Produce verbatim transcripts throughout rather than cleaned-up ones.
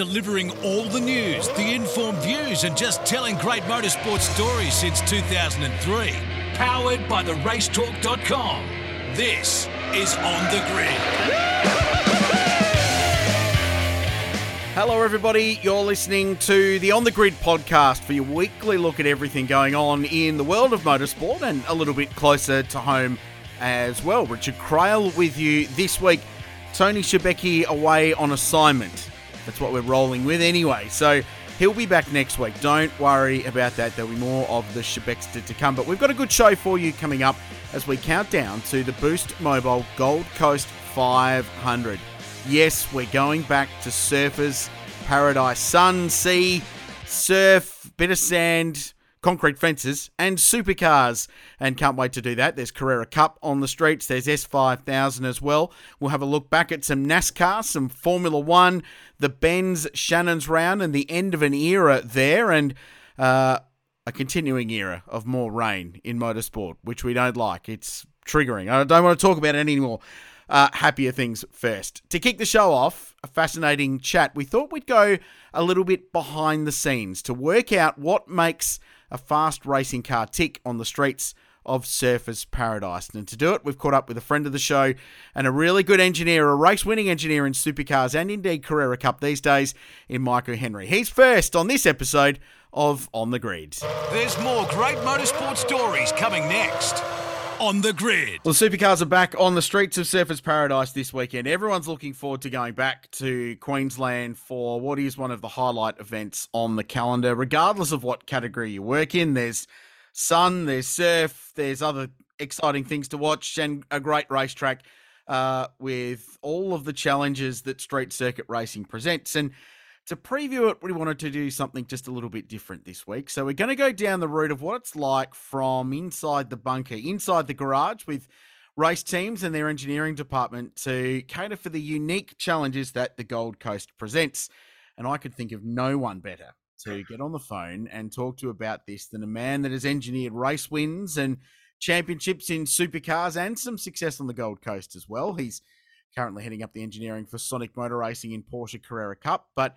delivering all the news, the informed views, and just telling great motorsport stories since two thousand three. Powered by the race talk dot com. This is On The Grid. Hello, everybody. You're listening to the On The Grid podcast for your weekly look at everything going on in the world of motorsport and a little bit closer to home as well. Richard Craill with you this week. Tony Shebeki away on assignment. That's what we're rolling with anyway. So he'll be back next week. Don't worry about that. There'll be more of the Shebekster to come. But we've got a good show for you coming up as we count down to the Boost Mobile Gold Coast five hundred. Yes, we're going back to Surfers Paradise. Sun, sea, surf, bit of sand, concrete fences and supercars, and can't wait to do that. There's Carrera Cup on the streets. There's S five thousand as well. We'll have a look back at some NASCAR, some Formula One, the Ben's Shannon's round, and the end of an era there, and uh, a continuing era of more rain in motorsport, which we don't like. It's triggering. I don't want to talk about it anymore. Uh, happier things first. To kick the show off, a fascinating chat. We thought we'd go a little bit behind the scenes to work out what makes a fast racing car tick on the streets of Surfers Paradise. And to do it, we've caught up with a friend of the show and a really good engineer, a race-winning engineer in supercars and indeed Carrera Cup these days in Michael Henry. He's first on this episode of On The Grid. There's more great motorsport stories coming next. On The Grid. Well, supercars are back on the streets of Surfers Paradise this weekend. Everyone's looking forward to going back to Queensland for what is one of the highlight events on the calendar, regardless of what category you work in. There's sun, there's surf, there's other exciting things to watch, and a great racetrack uh, with all of the challenges that street circuit racing presents. And to preview it, we wanted to do something just a little bit different this week. So we're going to go down the route of what it's like from inside the bunker, inside the garage with race teams and their engineering department to cater for the unique challenges that the Gold Coast presents. And I could think of no one better to get on the phone and talk to about this than a man that has engineered race wins and championships in supercars and some success on the Gold Coast as well. He's currently heading up the engineering for Sonic Motor Racing in Porsche Carrera Cup, but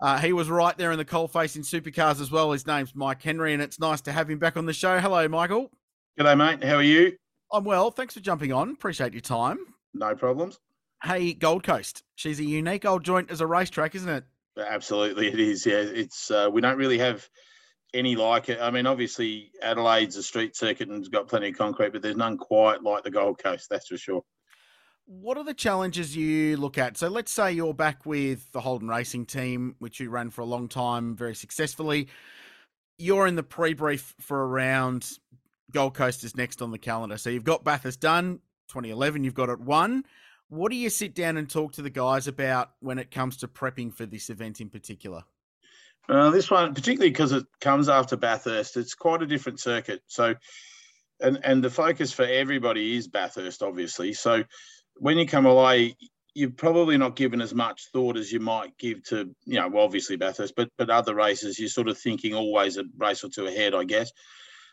uh, he was right there in the coalface in supercars as well. His name's Mike Henry, and it's nice to have him back on the show. Hello, Michael. G'day, mate. How are you? I'm well. Thanks for jumping on. Appreciate your time. No problems. Hey, Gold Coast. She's a unique old joint as a racetrack, isn't it? Absolutely, it is. Yeah, it's uh, we don't really have any like it. I mean, obviously, Adelaide's a street circuit and has got plenty of concrete, but there's none quite like the Gold Coast, that's for sure. What are the challenges you look at? So let's say you're back with the Holden Racing team, which you ran for a long time very successfully. You're in the pre-brief for a round. Gold Coast is next on the calendar. So you've got Bathurst done, twenty eleven, you've got it won. What do you sit down and talk to the guys about when it comes to prepping for this event in particular? Uh, this one, particularly because it comes after Bathurst, it's quite a different circuit. So, and, and the focus for everybody is Bathurst, obviously. So, when you come away, you're probably not given as much thought as you might give to, you know, well, obviously Bathurst, but but other races, you're sort of thinking always a race or two ahead, I guess.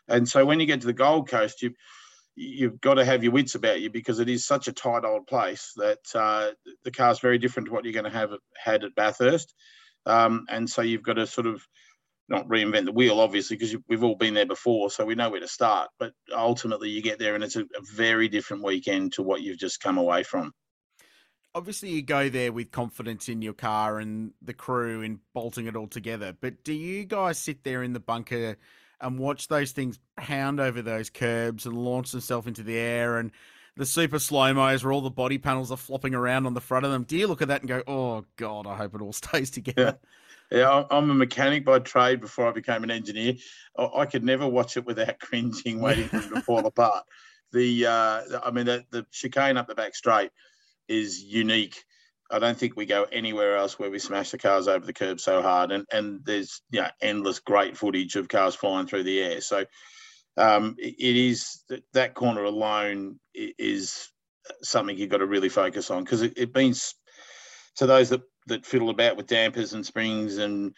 And so when you get to the Gold Coast, you, you've got to have your wits about you because it is such a tight old place that uh, the car's very different to what you're going to have had at Bathurst. Um, and so you've got to sort of not reinvent the wheel, obviously, because we've all been there before, so we know where to start. But ultimately, you get there and it's a, a very different weekend to what you've just come away from. Obviously, you go there with confidence in your car and the crew in bolting it all together. But do you guys sit there in the bunker and watch those things pound over those curbs and launch themselves into the air and the super slow-mos where all the body panels are flopping around on the front of them? Do you look at that and go, oh, God, I hope it all stays together? Yeah. Yeah, I'm a mechanic by trade before I became an engineer. I could never watch it without cringing, waiting for it to fall apart. The, uh, I mean, the, the chicane up the back straight is unique. I don't think we go anywhere else where we smash the cars over the curb so hard. And and there's you know, endless great footage of cars flying through the air. So um, it is that corner alone is something you've got to really focus on because it, it means to those that that fiddle about with dampers and springs and,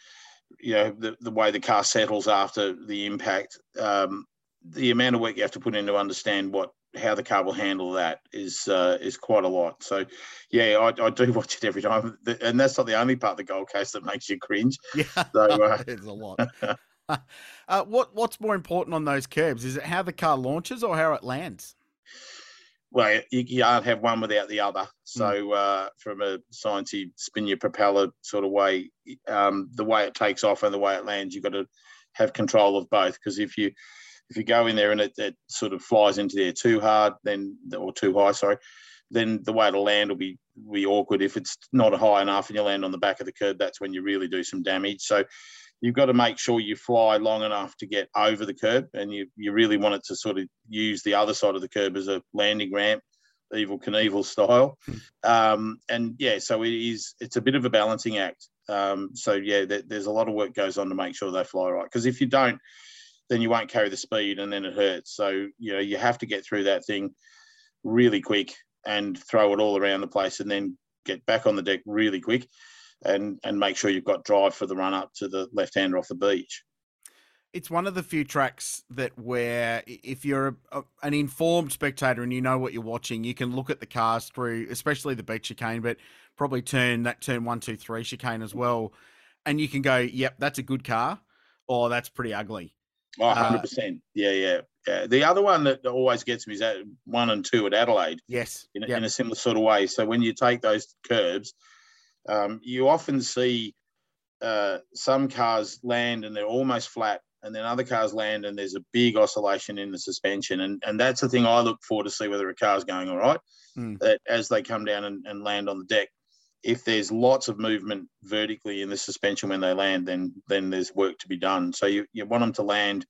you know, the, the way the car settles after the impact, um, the amount of work you have to put in to understand what how the car will handle that is uh, is quite a lot. So, yeah, I, I do watch it every time. And that's not the only part of the Gold Coast that makes you cringe. Yeah, so, uh, it's a lot. uh, what What's more important on those curbs? Is it how the car launches or how it lands? Well, you, you can't have one without the other. So uh, from a sciencey spin your propeller sort of way, um, the way it takes off and the way it lands, you've got to have control of both. Because if you if you go in there and it, it sort of flies into there too hard, then or too high, sorry, then the way to land will be will be awkward. If it's not high enough and you land on the back of the curb, that's when you really do some damage. So you've got to make sure you fly long enough to get over the curb, and you, you really want it to sort of use the other side of the curb as a landing ramp, Evel Knievel style. Um, and yeah, so it is, it's a bit of a balancing act. Um, so yeah, th there's a lot of work goes on to make sure they fly right. Because if you don't, then you won't carry the speed and then it hurts. So, you know, you have to get through that thing really quick and throw it all around the place and then get back on the deck really quick. And, and make sure you've got drive for the run up to the left-hander off the beach. It's one of the few tracks that where if you're a, a, an informed spectator and you know what you're watching, you can look at the cars through, especially the beach chicane, but probably turn that turn one, two, three chicane as well. And you can go, yep, that's a good car, or that's pretty ugly. Oh, one hundred percent. Uh, yeah, yeah. Uh, the other one that always gets me is that one and two at Adelaide. Yes. In, yep. in a similar sort of way. So when you take those curbs, Um, you often see uh, some cars land and they're almost flat, and then other cars land and there's a big oscillation in the suspension. And, and that's the thing I look for to see whether a car's going all right, mm. that as they come down and, and land on the deck. If there's lots of movement vertically in the suspension when they land, then then there's work to be done. So you, you want them to land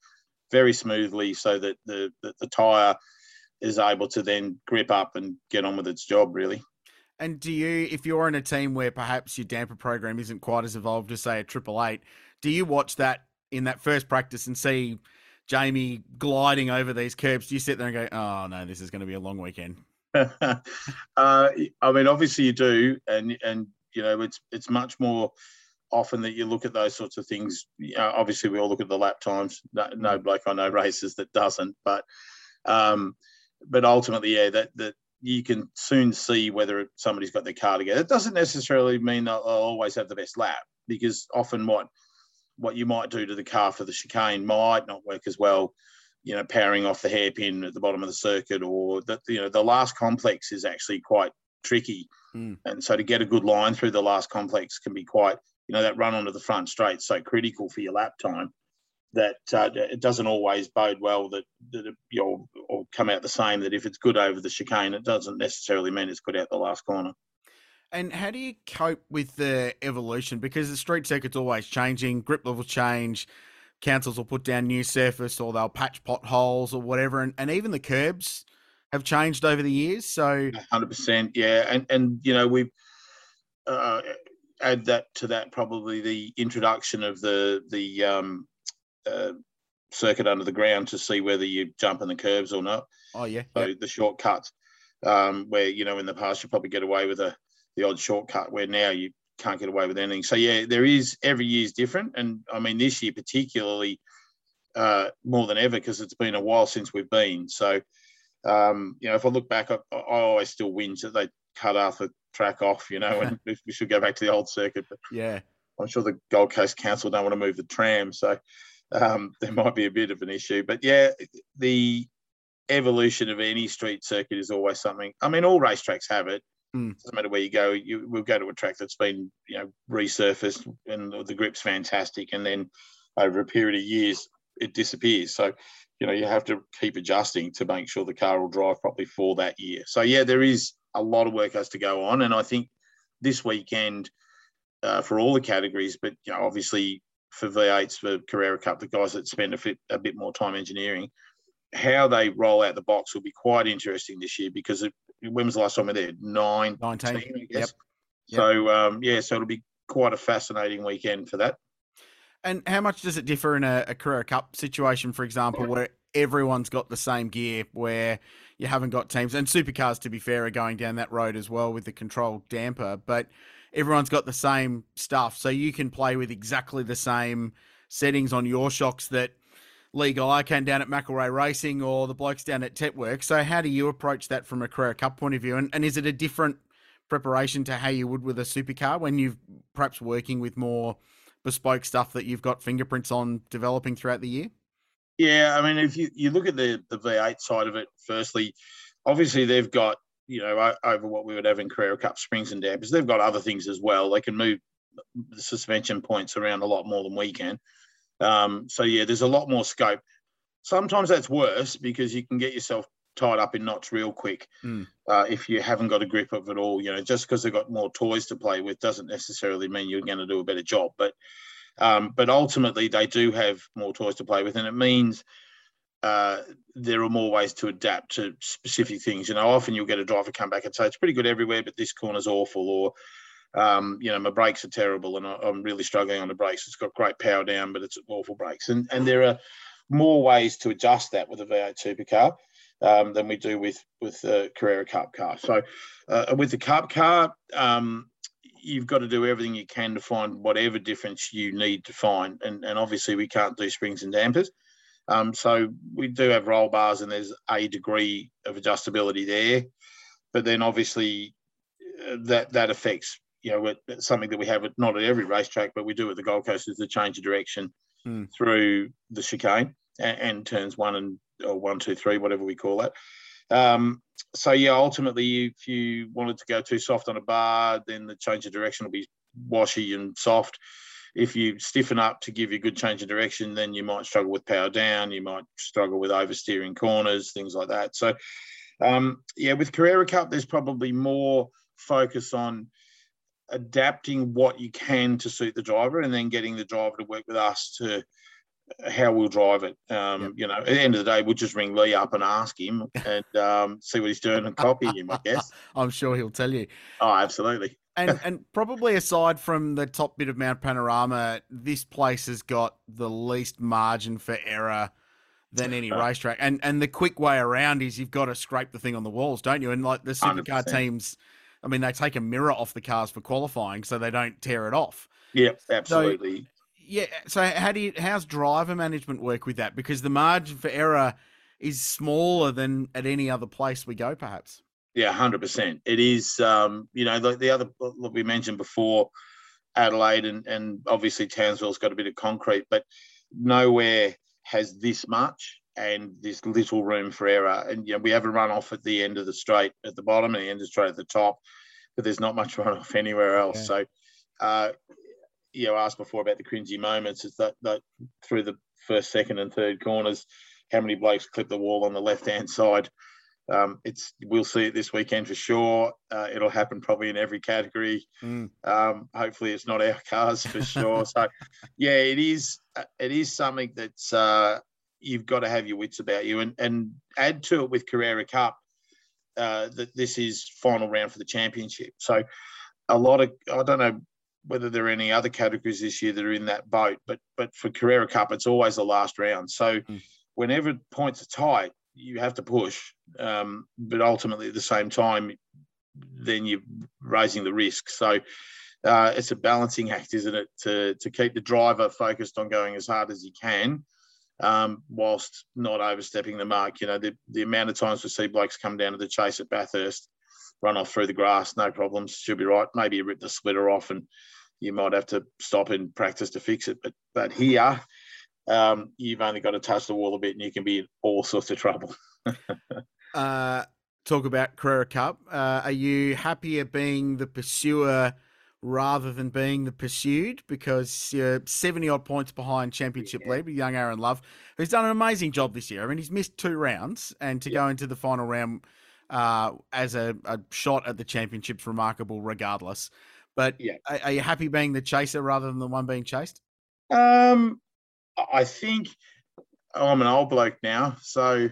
very smoothly so that the, that the tyre is able to then grip up and get on with its job, really. And do you, if you're in a team where perhaps your damper program isn't quite as evolved as, say, a Triple Eight, do you watch that in that first practice and see Jamie gliding over these curbs? Do you sit there and go, oh, no, this is going to be a long weekend? uh, I mean, obviously you do. And, and you know, it's it's much more often that you look at those sorts of things. Uh, obviously, we all look at the lap times. No, no bloke I know races that doesn't. But, um, but ultimately, yeah, that that. you can soon see whether somebody's got their car together. It doesn't necessarily mean they'll always have the best lap, because often what what you might do to the car for the chicane might not work as well, you know, powering off the hairpin at the bottom of the circuit, or that, you know, the last complex is actually quite tricky. Mm. And so to get a good line through the last complex can be quite, you know, that run onto the front straight is so critical for your lap time that uh, it doesn't always bode well that, that it, you'll or come out the same, that if it's good over the chicane, it doesn't necessarily mean it's good out the last corner. And how do you cope with the evolution? Because the street circuit's always changing, grip levels change, councils will put down new surface or they'll patch potholes or whatever. And, and even the curbs have changed over the years. So one hundred percent, yeah. And, and you know, we've... Uh, add that to that probably the introduction of the... the um, Uh, circuit under the ground to see whether you jump in the curbs or not. Oh yeah. So yep. the shortcuts, um, where, you know, in the past you probably get away with a the odd shortcut, where now you can't get away with anything. So yeah, there is, every year's different, and I mean this year particularly uh, more than ever, because it's been a while since we've been. So um, you know, if I look back, I, I always still whinge that they cut half the track off, you know, and we should go back to the old circuit. But yeah, I'm sure the Gold Coast Council don't want to move the tram, so. Um, there might be a bit of an issue, but yeah, the evolution of any street circuit is always something. I mean, all racetracks have it. Mm. Doesn't matter where you go. You will go to a track that's been, you know, resurfaced and the grip's fantastic, and then over a period of years it disappears. So, you know, you have to keep adjusting to make sure the car will drive properly for that year. So yeah, there is a lot of work has to go on, and I think this weekend uh, for all the categories, but you know, obviously. For V eights, for Carrera Cup, the guys that spend a, fit, a bit more time engineering, how they roll out the box will be quite interesting this year, because it, when was the last time we were there? Nine, nineteen, team, I guess. Yep. So, um, yeah, so it'll be quite a fascinating weekend for that. And how much does it differ in a, a Carrera Cup situation, for example, yeah. where everyone's got the same gear, where you haven't got teams, and supercars, to be fair, are going down that road as well with the controlled damper, but... everyone's got the same stuff. So you can play with exactly the same settings on your shocks that League Eye came down at McElroy Racing or the blokes down at Tetwork. So how do you approach that from a Carrera Cup point of view? And, and is it a different preparation to how you would with a supercar when you've perhaps working with more bespoke stuff that you've got fingerprints on developing throughout the year? Yeah, I mean, if you, you look at the, the V eight side of it, firstly, obviously they've got, you know, over what we would have in Carrera Cup springs and dampers, they've got other things as well. They can move the suspension points around a lot more than we can. Um, so, yeah, there's a lot more scope. Sometimes that's worse because you can get yourself tied up in knots real quick mm. uh, if you haven't got a grip of it all. You know, just because they've got more toys to play with doesn't necessarily mean you're going to do a better job. But um, but ultimately they do have more toys to play with, and it means uh, there are more ways to adapt to specific things. You know, often you'll get a driver come back and say, it's pretty good everywhere, but this corner's awful, or Um, you know, my brakes are terrible and I'm really struggling on the brakes. It's got great power down, but it's awful brakes. And and there are more ways to adjust that with a V eight supercar um, than we do with with the Carrera Cup car. So uh, with the Cup car, um, you've got to do everything you can to find whatever difference you need to find. And, and obviously we can't do springs and dampers. Um, so we do have roll bars and there's a degree of adjustability there. But then obviously that, that affects, you know, it's something that we have at, not at every racetrack, but we do at the Gold Coast is the change of direction mm. through the chicane and, and turns one and or one, two, three, whatever we call it. Um, so, yeah, ultimately, if you wanted to go too soft on a bar, then the change of direction will be washy and soft. If you stiffen up to give you a good change of direction, then you might struggle with power down. You might struggle with oversteering corners, things like that. So, um, yeah, with Carrera Cup, there's probably more focus on adapting what you can to suit the driver and then getting the driver to work with us to how we'll drive it. Um, yep. You know, at the end of the day, we'll just ring Lee up and ask him and um, see what he's doing and copy him, I guess. I'm sure he'll tell you. Oh, absolutely. and, and probably aside from the top bit of Mount Panorama, this place has got the least margin for error than any right. racetrack. And, and the quick way around is you've got to scrape the thing on the walls, don't you? And like the supercar teams, I mean, they take a mirror off the cars for qualifying so they don't tear it off. Yeah, absolutely. So, yeah. So how do you, how's driver management work with that? Because the margin for error is smaller than at any other place we go, perhaps. Yeah, one hundred percent. It is, um, you know, the, the other, look, we mentioned before, Adelaide and, and obviously Townsville's got a bit of concrete, but nowhere has this much and this little room for error. And, you know, we have a runoff at the end of the straight at the bottom and the end of the straight at the top, but there's not much runoff anywhere else. Yeah. So, uh, you know, I asked before about the cringy moments, is that, that through the first, second and third corners, how many blokes clip the wall on the left-hand side? Um, it's we'll see it this weekend for sure. Uh, it'll happen probably in every category. Mm. Um, hopefully it's not our cars for sure. So, yeah, it is, it is something that's, uh, you've got to have your wits about you and, and add to it with Carrera Cup uh, that this is final round for the championship. So a lot of, I don't know whether there are any other categories this year that are in that boat, but but for Carrera Cup, it's always the last round. So mm. whenever points are tight, you have to push. Um, but ultimately at the same time, then you're raising the risk. So uh, it's a balancing act, isn't it? To, to keep the driver focused on going as hard as he can, um whilst not overstepping the mark. You know, the, the amount of times we see blokes come down to the chase at Bathurst, run off through the grass, no problems, should be right, maybe you rip the splitter off and you might have to stop and practice to fix it, but but here um you've only got to touch the wall a bit and you can be in all sorts of trouble. uh talk about Carrera Cup. Uh are you happier being the pursuer rather than being the pursued, because you're seventy odd points behind championship yeah. lead with young Aaron Love, who's done an amazing job this year. I mean, he's missed two rounds, and to yeah. go into the final round uh, as a, a shot at the championship's remarkable regardless. But yeah. are, are you happy being the chaser rather than the one being chased? Um, I think I'm an old bloke now, so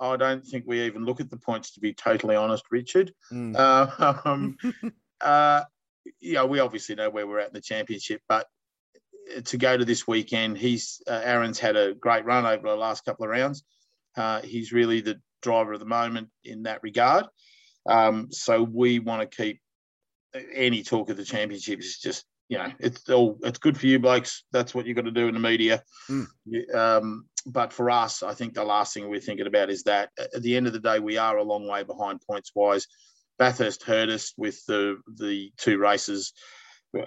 I don't think we even look at the points, to be totally honest, Richard. Mm. Uh, um, uh, Yeah, we obviously know where we're at in the championship, but to go to this weekend, he's uh, Aaron's had a great run over the last couple of rounds. Uh, he's really the driver of the moment in that regard. Um, so we want to keep any talk of the championship is just, you know, it's still, it's good for you blokes. That's what you've got to do in the media. Mm. Um, but for us, I think the last thing we're thinking about is that at the end of the day, we are a long way behind points wise. Bathurst hurt us with the, the two races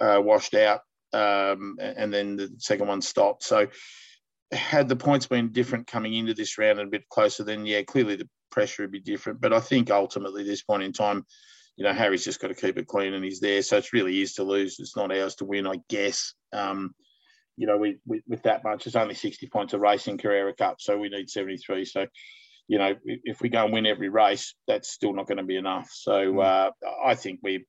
uh, washed out, um, and then the second one stopped. So had the points been different coming into this round and a bit closer, then, yeah, clearly the pressure would be different. But I think ultimately at this point in time, you know, Harry's just got to keep it clean and he's there. So it's really his to lose. It's not ours to win, I guess. Um, you know, we, we with that much, it's only sixty points a race in Carrera Cup, so we need seventy-three. So, you know, if we go and win every race, that's still not going to be enough. So uh, I think we,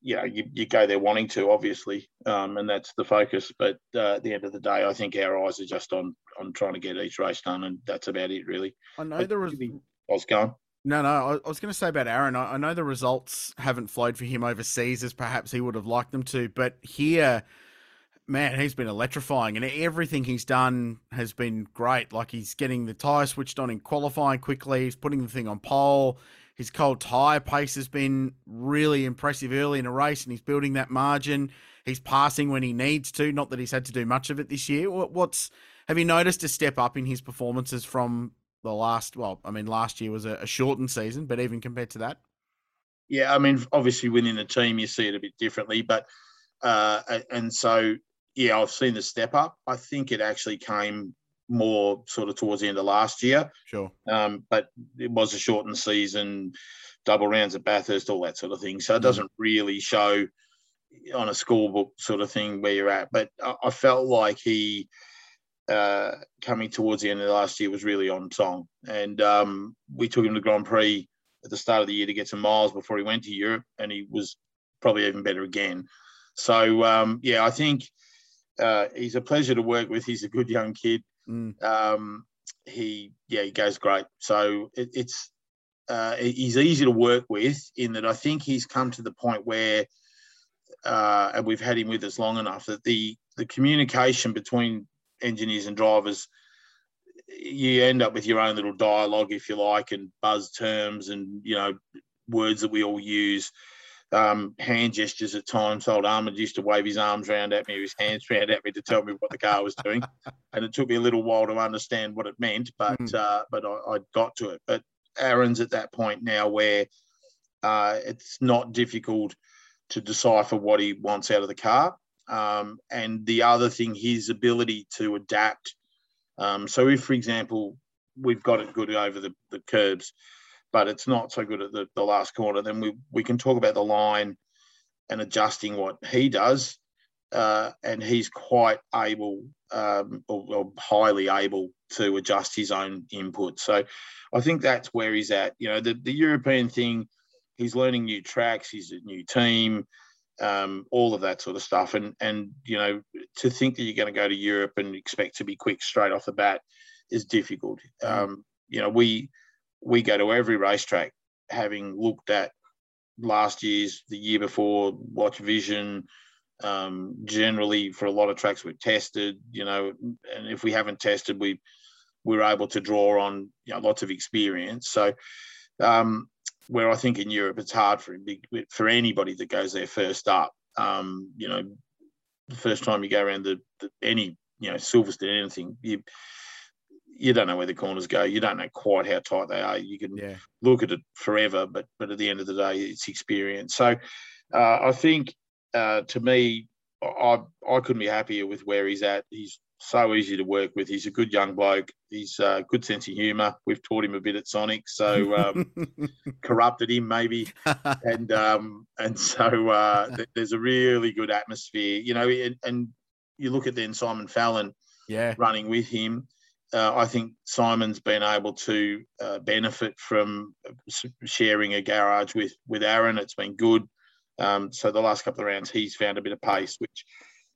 you know, you, you go there wanting to, obviously, um, and that's the focus. But uh, at the end of the day, I think our eyes are just on on trying to get each race done, and that's about it, really. I know there was... I was going. No, no, I was going to say about Aaron, I know the results haven't flowed for him overseas as perhaps he would have liked them to, but here, man, he's been electrifying and everything he's done has been great. Like he's getting the tyre switched on in qualifying quickly, he's putting the thing on pole, his cold tyre pace has been really impressive early in a race and he's building that margin, he's passing when he needs to, not that he's had to do much of it this year. What's, have you noticed a step up in his performances from the last, well, I mean, last year was a shortened season, but even compared to that? Yeah, I mean, obviously within the team, you see it a bit differently, but, uh, and so, yeah, I've seen the step up. I think it actually came more sort of towards the end of last year. Sure. Um, but it was a shortened season, double rounds at Bathurst, all that sort of thing. So it doesn't really show on a scorebook sort of thing where you're at. But I, I felt like he, Uh, coming towards the end of last year was really on song, and um, we took him to Grand Prix at the start of the year to get some miles before he went to Europe, and he was probably even better again. So um, yeah, I think uh, he's a pleasure to work with. He's a good young kid. Mm. Um, he yeah, he goes great. So it, it's uh, he's easy to work with in that I think he's come to the point where, uh, and we've had him with us long enough that the the communication between engineers and drivers, you end up with your own little dialogue, if you like, and buzz terms and, you know, words that we all use, um, hand gestures at times. Old Armand used to wave his arms around at me, his hands around at me to tell me what the car was doing. And it took me a little while to understand what it meant, but mm. uh, but I, I got to it. But Aaron's at that point now where uh, it's not difficult to decipher what he wants out of the car. Um, and the other thing, his ability to adapt. Um, so if, for example, we've got it good over the, the curbs, but it's not so good at the, the last corner, then we, we can talk about the line and adjusting what he does. Uh, and he's quite able um, or, or highly able to adjust his own input. So I think that's where he's at. You know, the, the European thing, he's learning new tracks, he's a new team, um all of that sort of stuff, and and you know, to think that you're going to go to Europe and expect to be quick straight off the bat is difficult. Um you know, we we go to every racetrack having looked at last year's, the year before, watch vision. Um generally for a lot of tracks we've tested, you know, and if we haven't tested, we we're able to draw on, you know, lots of experience. So um where I think in Europe it's hard for for anybody that goes there first up. Um, you know, the first time you go around the, the any, you know, Silverstone, anything, you you don't know where the corners go. You don't know quite how tight they are. You can yeah. look at it forever, but but at the end of the day, it's experience. So uh, I think uh, to me, I I couldn't be happier with where he's at. He's so easy to work with. He's a good young bloke. He's a uh, good sense of humour. We've taught him a bit at Sonic, so um, corrupted him maybe. And um, and so uh, th- there's a really good atmosphere, you know. And, and you look at then Simon Fallon, yeah, running with him. Uh, I think Simon's been able to uh, benefit from sharing a garage with with Aaron. It's been good. Um, so the last couple of rounds, he's found a bit of pace, which.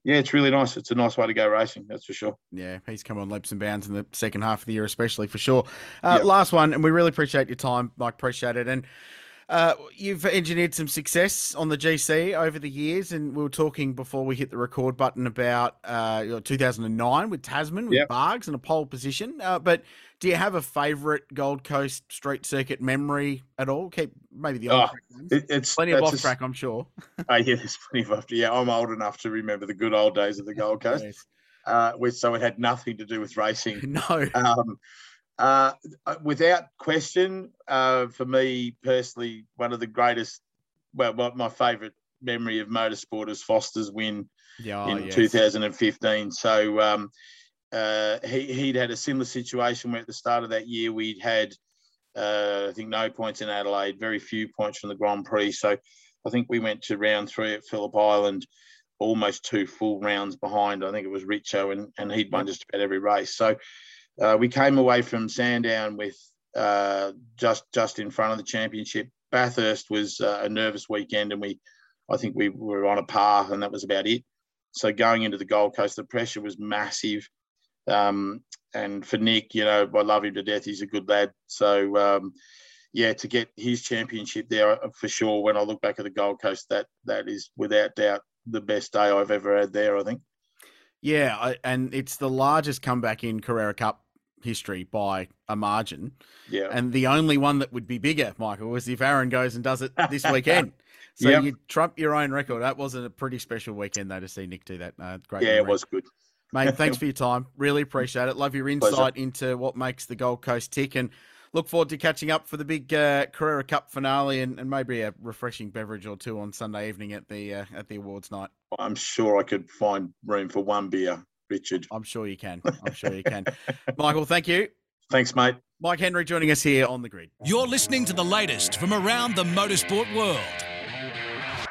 Yeah, it's really nice. It's a nice way to go racing, that's for sure. Yeah, he's come on leaps and bounds in the second half of the year, especially, for sure. Uh, yep. Last one, and we really appreciate your time, Mike. Appreciate it. And Uh, you've engineered some success on the G C over the years, and we were talking before we hit the record button about uh, two thousand nine with Tasman, with yep. Bargs and a pole position. Uh, but do you have a favourite Gold Coast street circuit memory at all? Keep maybe the off-track oh, ones. It, it's, plenty of off-track, I'm sure. uh, yeah, there's plenty of off-track. Yeah, I'm old enough to remember the good old days of the Gold Coast. Yes. Uh, with, so it had nothing to do with racing. No. Um, uh, without question, uh, for me personally, one of the greatest, well, my favourite memory of motorsport is Foster's win yeah, in yes. two thousand fifteen. So um, uh, he, he'd had a similar situation where at the start of that year we'd had, uh, I think, no points in Adelaide, very few points from the Grand Prix. So I think we went to round three at Phillip Island, almost two full rounds behind. I think it was Richo, and, and he'd won just about every race. So uh, we came away from Sandown with uh, just just in front of the championship. Bathurst was uh, a nervous weekend, and we, I think we were on a par, and that was about it. So going into the Gold Coast, the pressure was massive. Um, and for Nick, you know, I love him to death. He's a good lad. So, um, yeah, to get his championship there, for sure, when I look back at the Gold Coast, that that is without doubt the best day I've ever had there, I think. Yeah, I, and it's the largest comeback in Carrera Cup history by a margin. Yeah. And the only one that would be bigger, Michael, was if Aaron goes and does it this weekend. So yep. you trump your own record. That wasn't a pretty special weekend, though, to see Nick do that. Uh, great yeah, memory. It was good. Mate, thanks for your time. Really appreciate it. Love your insight Pleasure. into what makes the Gold Coast tick, and look forward to catching up for the big uh, Carrera Cup finale, and, and maybe a refreshing beverage or two on Sunday evening at the uh, at the awards night. I'm sure I could find room for one beer, Richard. I'm sure you can. I'm sure you can. Michael, thank you. Thanks, mate. Mike Henry joining us here on The Grid. You're listening to the latest from around the motorsport world.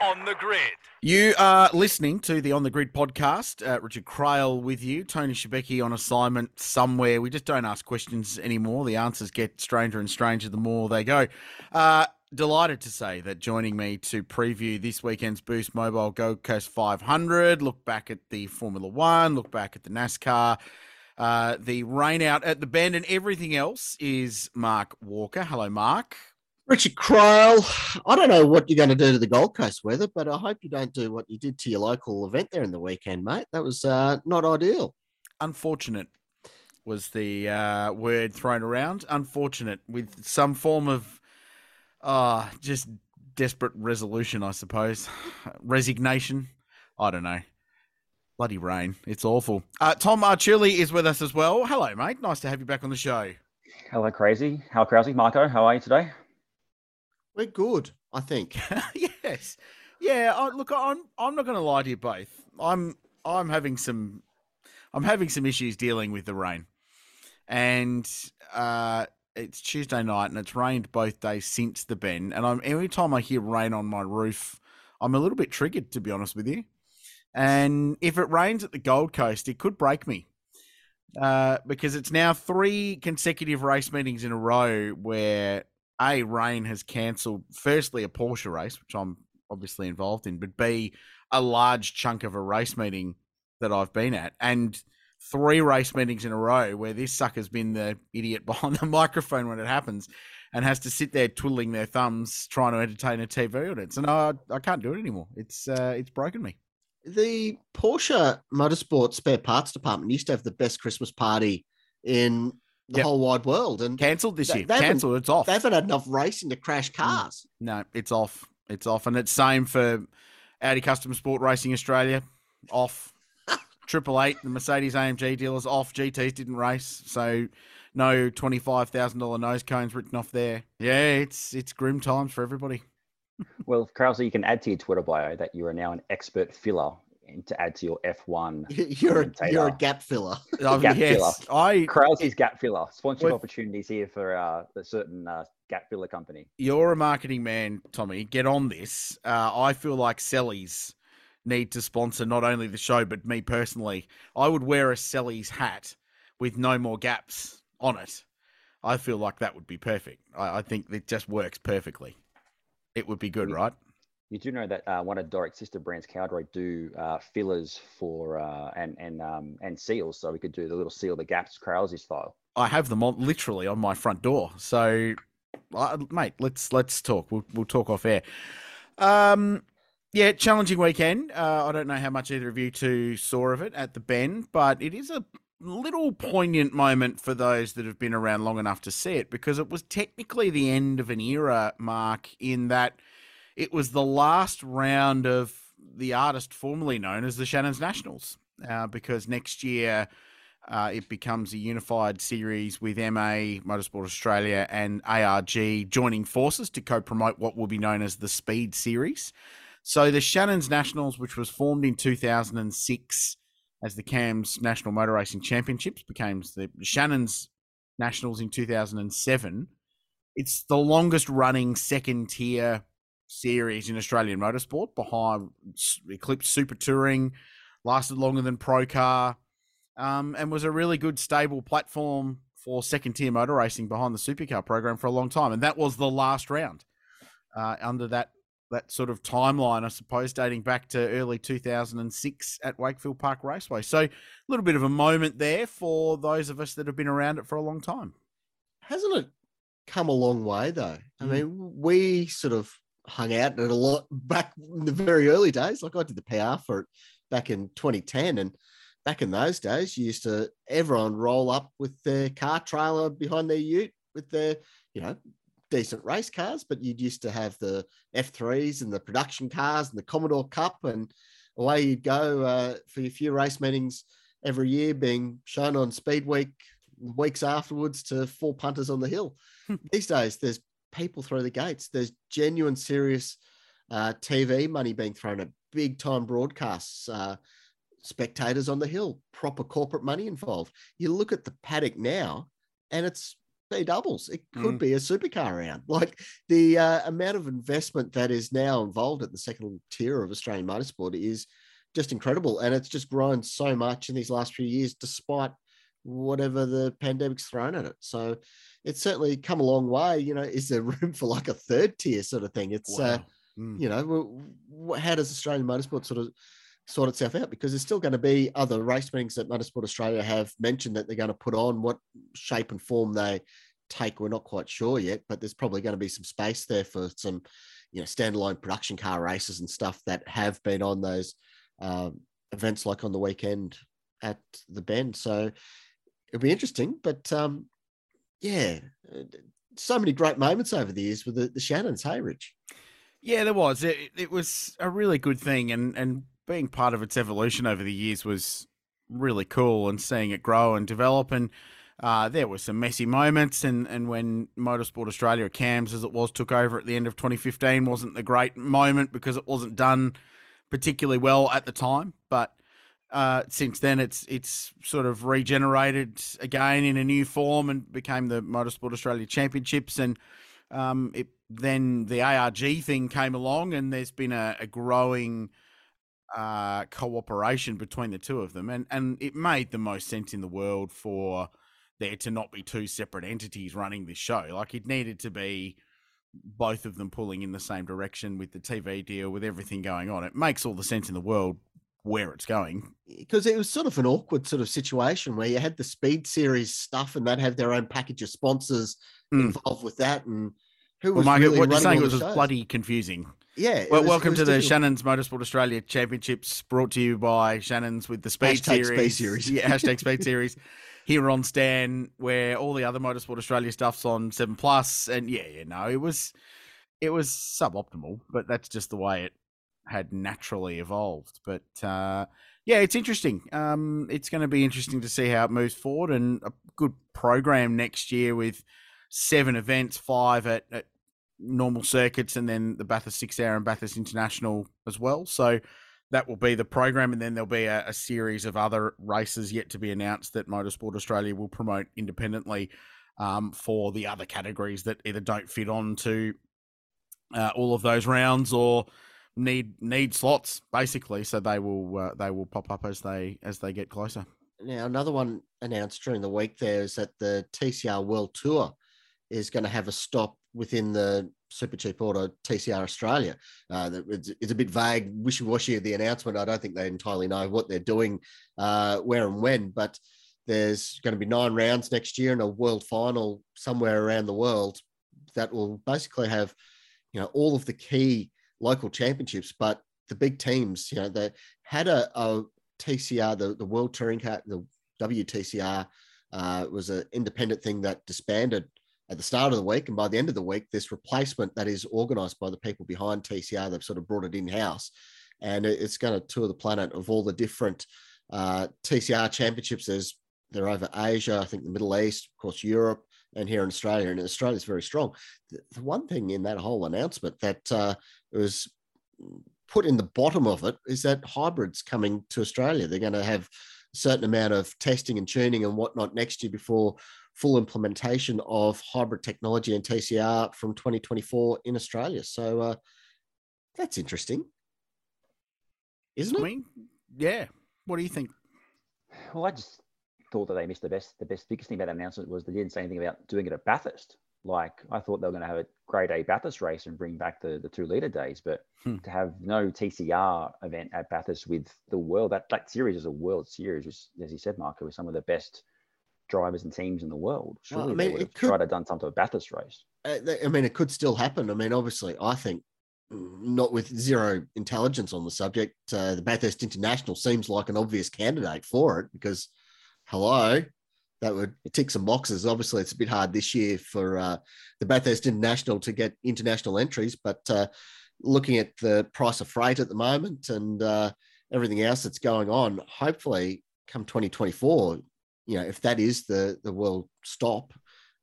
On The Grid. You are listening to the On The Grid podcast. Uh, Richard Craill with you. Tony Shebeki on assignment somewhere. We just don't ask questions anymore. The answers get stranger and stranger the more they go. Uh, delighted to say that joining me to preview this weekend's Boost Mobile Gold Coast five hundred, look back at the Formula One, look back at the NASCAR, uh, the rain out at the Bend, and everything else is Mark Walker. Hello, Mark. Richard Craill, I don't know what you're going to do to the Gold Coast weather, but I hope you don't do what you did to your local event there in the weekend, mate. That was uh, not ideal. Unfortunate was the uh, word thrown around. Unfortunate with some form of uh, just desperate resolution, I suppose. Resignation. I don't know. Bloody rain. It's awful. Uh, Tom Archulli is with us as well. Hello, mate. Nice to have you back on the show. Hello, Crazy. Hello, Crazy. Marco, how are you today? We're good, I think. yes, yeah. I, look, I'm I'm not going to lie to you both. I'm I'm having some I'm having some issues dealing with the rain, and uh, it's Tuesday night and it's rained both days since the Bend. And I'm every time I hear rain on my roof, I'm a little bit triggered, to be honest with you. And if it rains at the Gold Coast, it could break me. Uh, because it's now three consecutive race meetings in a row where A, rain has cancelled, firstly, a Porsche race, which I'm obviously involved in, but B, a large chunk of a race meeting that I've been at, and three race meetings in a row where this sucker's been the idiot behind the microphone when it happens and has to sit there twiddling their thumbs trying to entertain a T V audience. And I, I can't do it anymore. It's uh, it's broken me. The Porsche Motorsport Spare Parts Department used to have the best Christmas party in the yep. whole wide world, and cancelled this year. Cancelled. It's off. They haven't had enough racing to crash cars. No, it's off. It's off, and it's same for Audi Custom Sport Racing Australia. Off. Triple Eight, the Mercedes A M G dealers off. G Ts didn't race, so no twenty-five thousand dollar nose cones written off there. Yeah, it's it's grim times for everybody. Well, Krause, you can add to your Twitter bio that you are now an expert filler. To add to your F one, you're a, you're a gap filler. Oh, gap yes. filler. I Krause's gap filler. Sponsored opportunities here for uh, a certain uh, gap filler company. You're a marketing man, Tommy. Get on this. Uh, I feel like Sellies need to sponsor not only the show but me personally. I would wear a Sellies hat with no more gaps on it. I feel like that would be perfect. I, I think it just works perfectly. It would be good, yeah. right? You do know that uh, one of Doric's sister brands, Cowdroy, do uh, fillers for uh, and and um, and seals, so we could do the little seal the gaps, Krause style. I have them on literally on my front door, so uh, mate, let's let's talk. We'll we'll talk off air. Um, yeah, challenging weekend. Uh, I don't know how much either of you two saw of it at the Bend, but it is a little poignant moment for those that have been around long enough to see it, because it was technically the end of an era, Mark, in that it was the last round of the artist formerly known as the Shannons Nationals, uh, because next year uh, it becomes a unified series with M A, Motorsport Australia and A R G joining forces to co-promote what will be known as the Speed Series. So the Shannons Nationals, which was formed in two thousand six as the CAMS National Motor Racing Championships, became the Shannons Nationals in two thousand seven. It's the longest running second tier series in Australian motorsport, behind Eclipse Super Touring, lasted longer than Pro Car, um, and was a really good stable platform for second tier motor racing behind the supercar program for a long time. And that was the last round uh, under that that sort of timeline, I suppose, dating back to early two thousand six at Wakefield Park Raceway. So a little bit of a moment there for those of us that have been around it for a long time. Hasn't it come a long way, though? I mm. mean, we sort of hung out at a lot back in the very early days. Like, I did the P R for it back in twenty ten, and back in those days, you used to, everyone roll up with their car trailer behind their ute with their, you know, decent race cars, but you'd used to have the F threes and the production cars and the Commodore Cup, and away you'd go uh, for your few race meetings every year, being shown on Speed Week weeks afterwards to four punters on the hill. These days, there's people through the gates. There's genuine, serious uh, T V money being thrown at big time broadcasts, uh, spectators on the hill, proper corporate money involved. You look at the paddock now, and it's They doubles. It could mm. be a supercar round. Like, the uh, amount of investment that is now involved at the second tier of Australian motorsport is just incredible. And it's just grown so much in these last few years, despite whatever the pandemic's thrown at it. So it's certainly come a long way. You know, is there room for like a third tier sort of thing? It's, wow. uh, mm. you know, how does Australian motorsport sort of sort itself out? Because there's still going to be other race meetings that Motorsport Australia have mentioned that they're going to put on. What shape and form they take, we're not quite sure yet, but there's probably going to be some space there for some, you know, standalone production car races and stuff that have been on those um, events, like on the weekend at the Bend. So it'll be interesting, but um, yeah, so many great moments over the years with the, the Shannons. Hey, Rich? Yeah, there was. It, it was a really good thing, and and. being part of its evolution over the years was really cool, and seeing it grow and develop. And uh, there were some messy moments. And, and when Motorsport Australia, CAMS as it was, took over at the end of twenty fifteen, wasn't the great moment, because it wasn't done particularly well at the time. But uh, since then, it's it's sort of regenerated again in a new form and became the Motorsport Australia Championships. And um, it, then the A R G thing came along, and there's been a, a growing uh cooperation between the two of them, and and it made the most sense in the world for there to not be two separate entities running this show. Like, it needed to be both of them pulling in the same direction with the T V deal, with everything going on. It makes all the sense in the world where it's going, because it was sort of an awkward sort of situation where you had the Speed Series stuff, and they'd have their own package of sponsors mm. involved with that, and who was well, Margaret, really what you're saying was shows. bloody confusing. Yeah. Well, was, welcome to the difficult. Shannons Motorsport Australia Championships, brought to you by Shannons with the Speed hashtag Series. Speed Series. Yeah, hashtag Speed Series. Here on Stan, where all the other Motorsport Australia stuff's on Seven Plus, and yeah, yeah, no, it was it was suboptimal, but that's just the way it had naturally evolved. But uh, yeah, it's interesting. Um, it's going to be interesting to see how it moves forward, and a good program next year with seven events, five at, at normal circuits, and then the Bathurst Six Hour and Bathurst International as well. So that will be the program, and then there'll be a, a series of other races yet to be announced that Motorsport Australia will promote independently um, for the other categories that either don't fit on to uh, all of those rounds or need need slots, basically. So they will uh, they will pop up as they as they get closer. Now, another one announced during the week there is that the T C R World Tour is going to have a stop within the Super Cheap Auto T C R Australia. Uh, it's, it's a bit vague, wishy-washy, the announcement. I don't think they entirely know what they're doing, uh, where and when, but there's going to be nine rounds next year and a world final somewhere around the world that will basically have, you know, all of the key local championships, but the big teams, you know, they had a, a T C R, the, the World Touring Car, the W T C R uh, was an independent thing that disbanded at the start of the week. And by the end of the week, this replacement that is organised by the people behind T C R, they've sort of brought it in-house. And it's going to tour the planet of all the different uh, T C R championships. There's, they're over Asia, I think the Middle East, of course, Europe, and here in Australia. And Australia's very strong. The, the one thing in that whole announcement that uh, was put in the bottom of it is that hybrids coming to Australia. They're going to have a certain amount of testing and tuning and whatnot next year before full implementation of hybrid technology and T C R from twenty twenty-four in Australia. So uh, that's interesting. Isn't it? I mean, yeah. What do you think? Well, I just thought that they missed the best. The best, biggest thing about that announcement was they didn't say anything about doing it at Bathurst. Like, I thought they were going to have a grade A Bathurst race and bring back the, the two litre days, but hmm. to have no T C R event at Bathurst with the world, that, that series is a world series, which, as you said, Mark, it was some of the best drivers and teams in the world. Surely well, I mean, they would have could, tried to have done some type of Bathurst race. I mean, it could still happen. I mean, obviously, I think, not with zero intelligence on the subject, uh, the Bathurst International seems like an obvious candidate for it because, hello, that would tick some boxes. Obviously, it's a bit hard this year for uh, the Bathurst International to get international entries, but uh, looking at the price of freight at the moment and uh, everything else that's going on, hopefully come twenty twenty-four, you know, if that is the, the world stop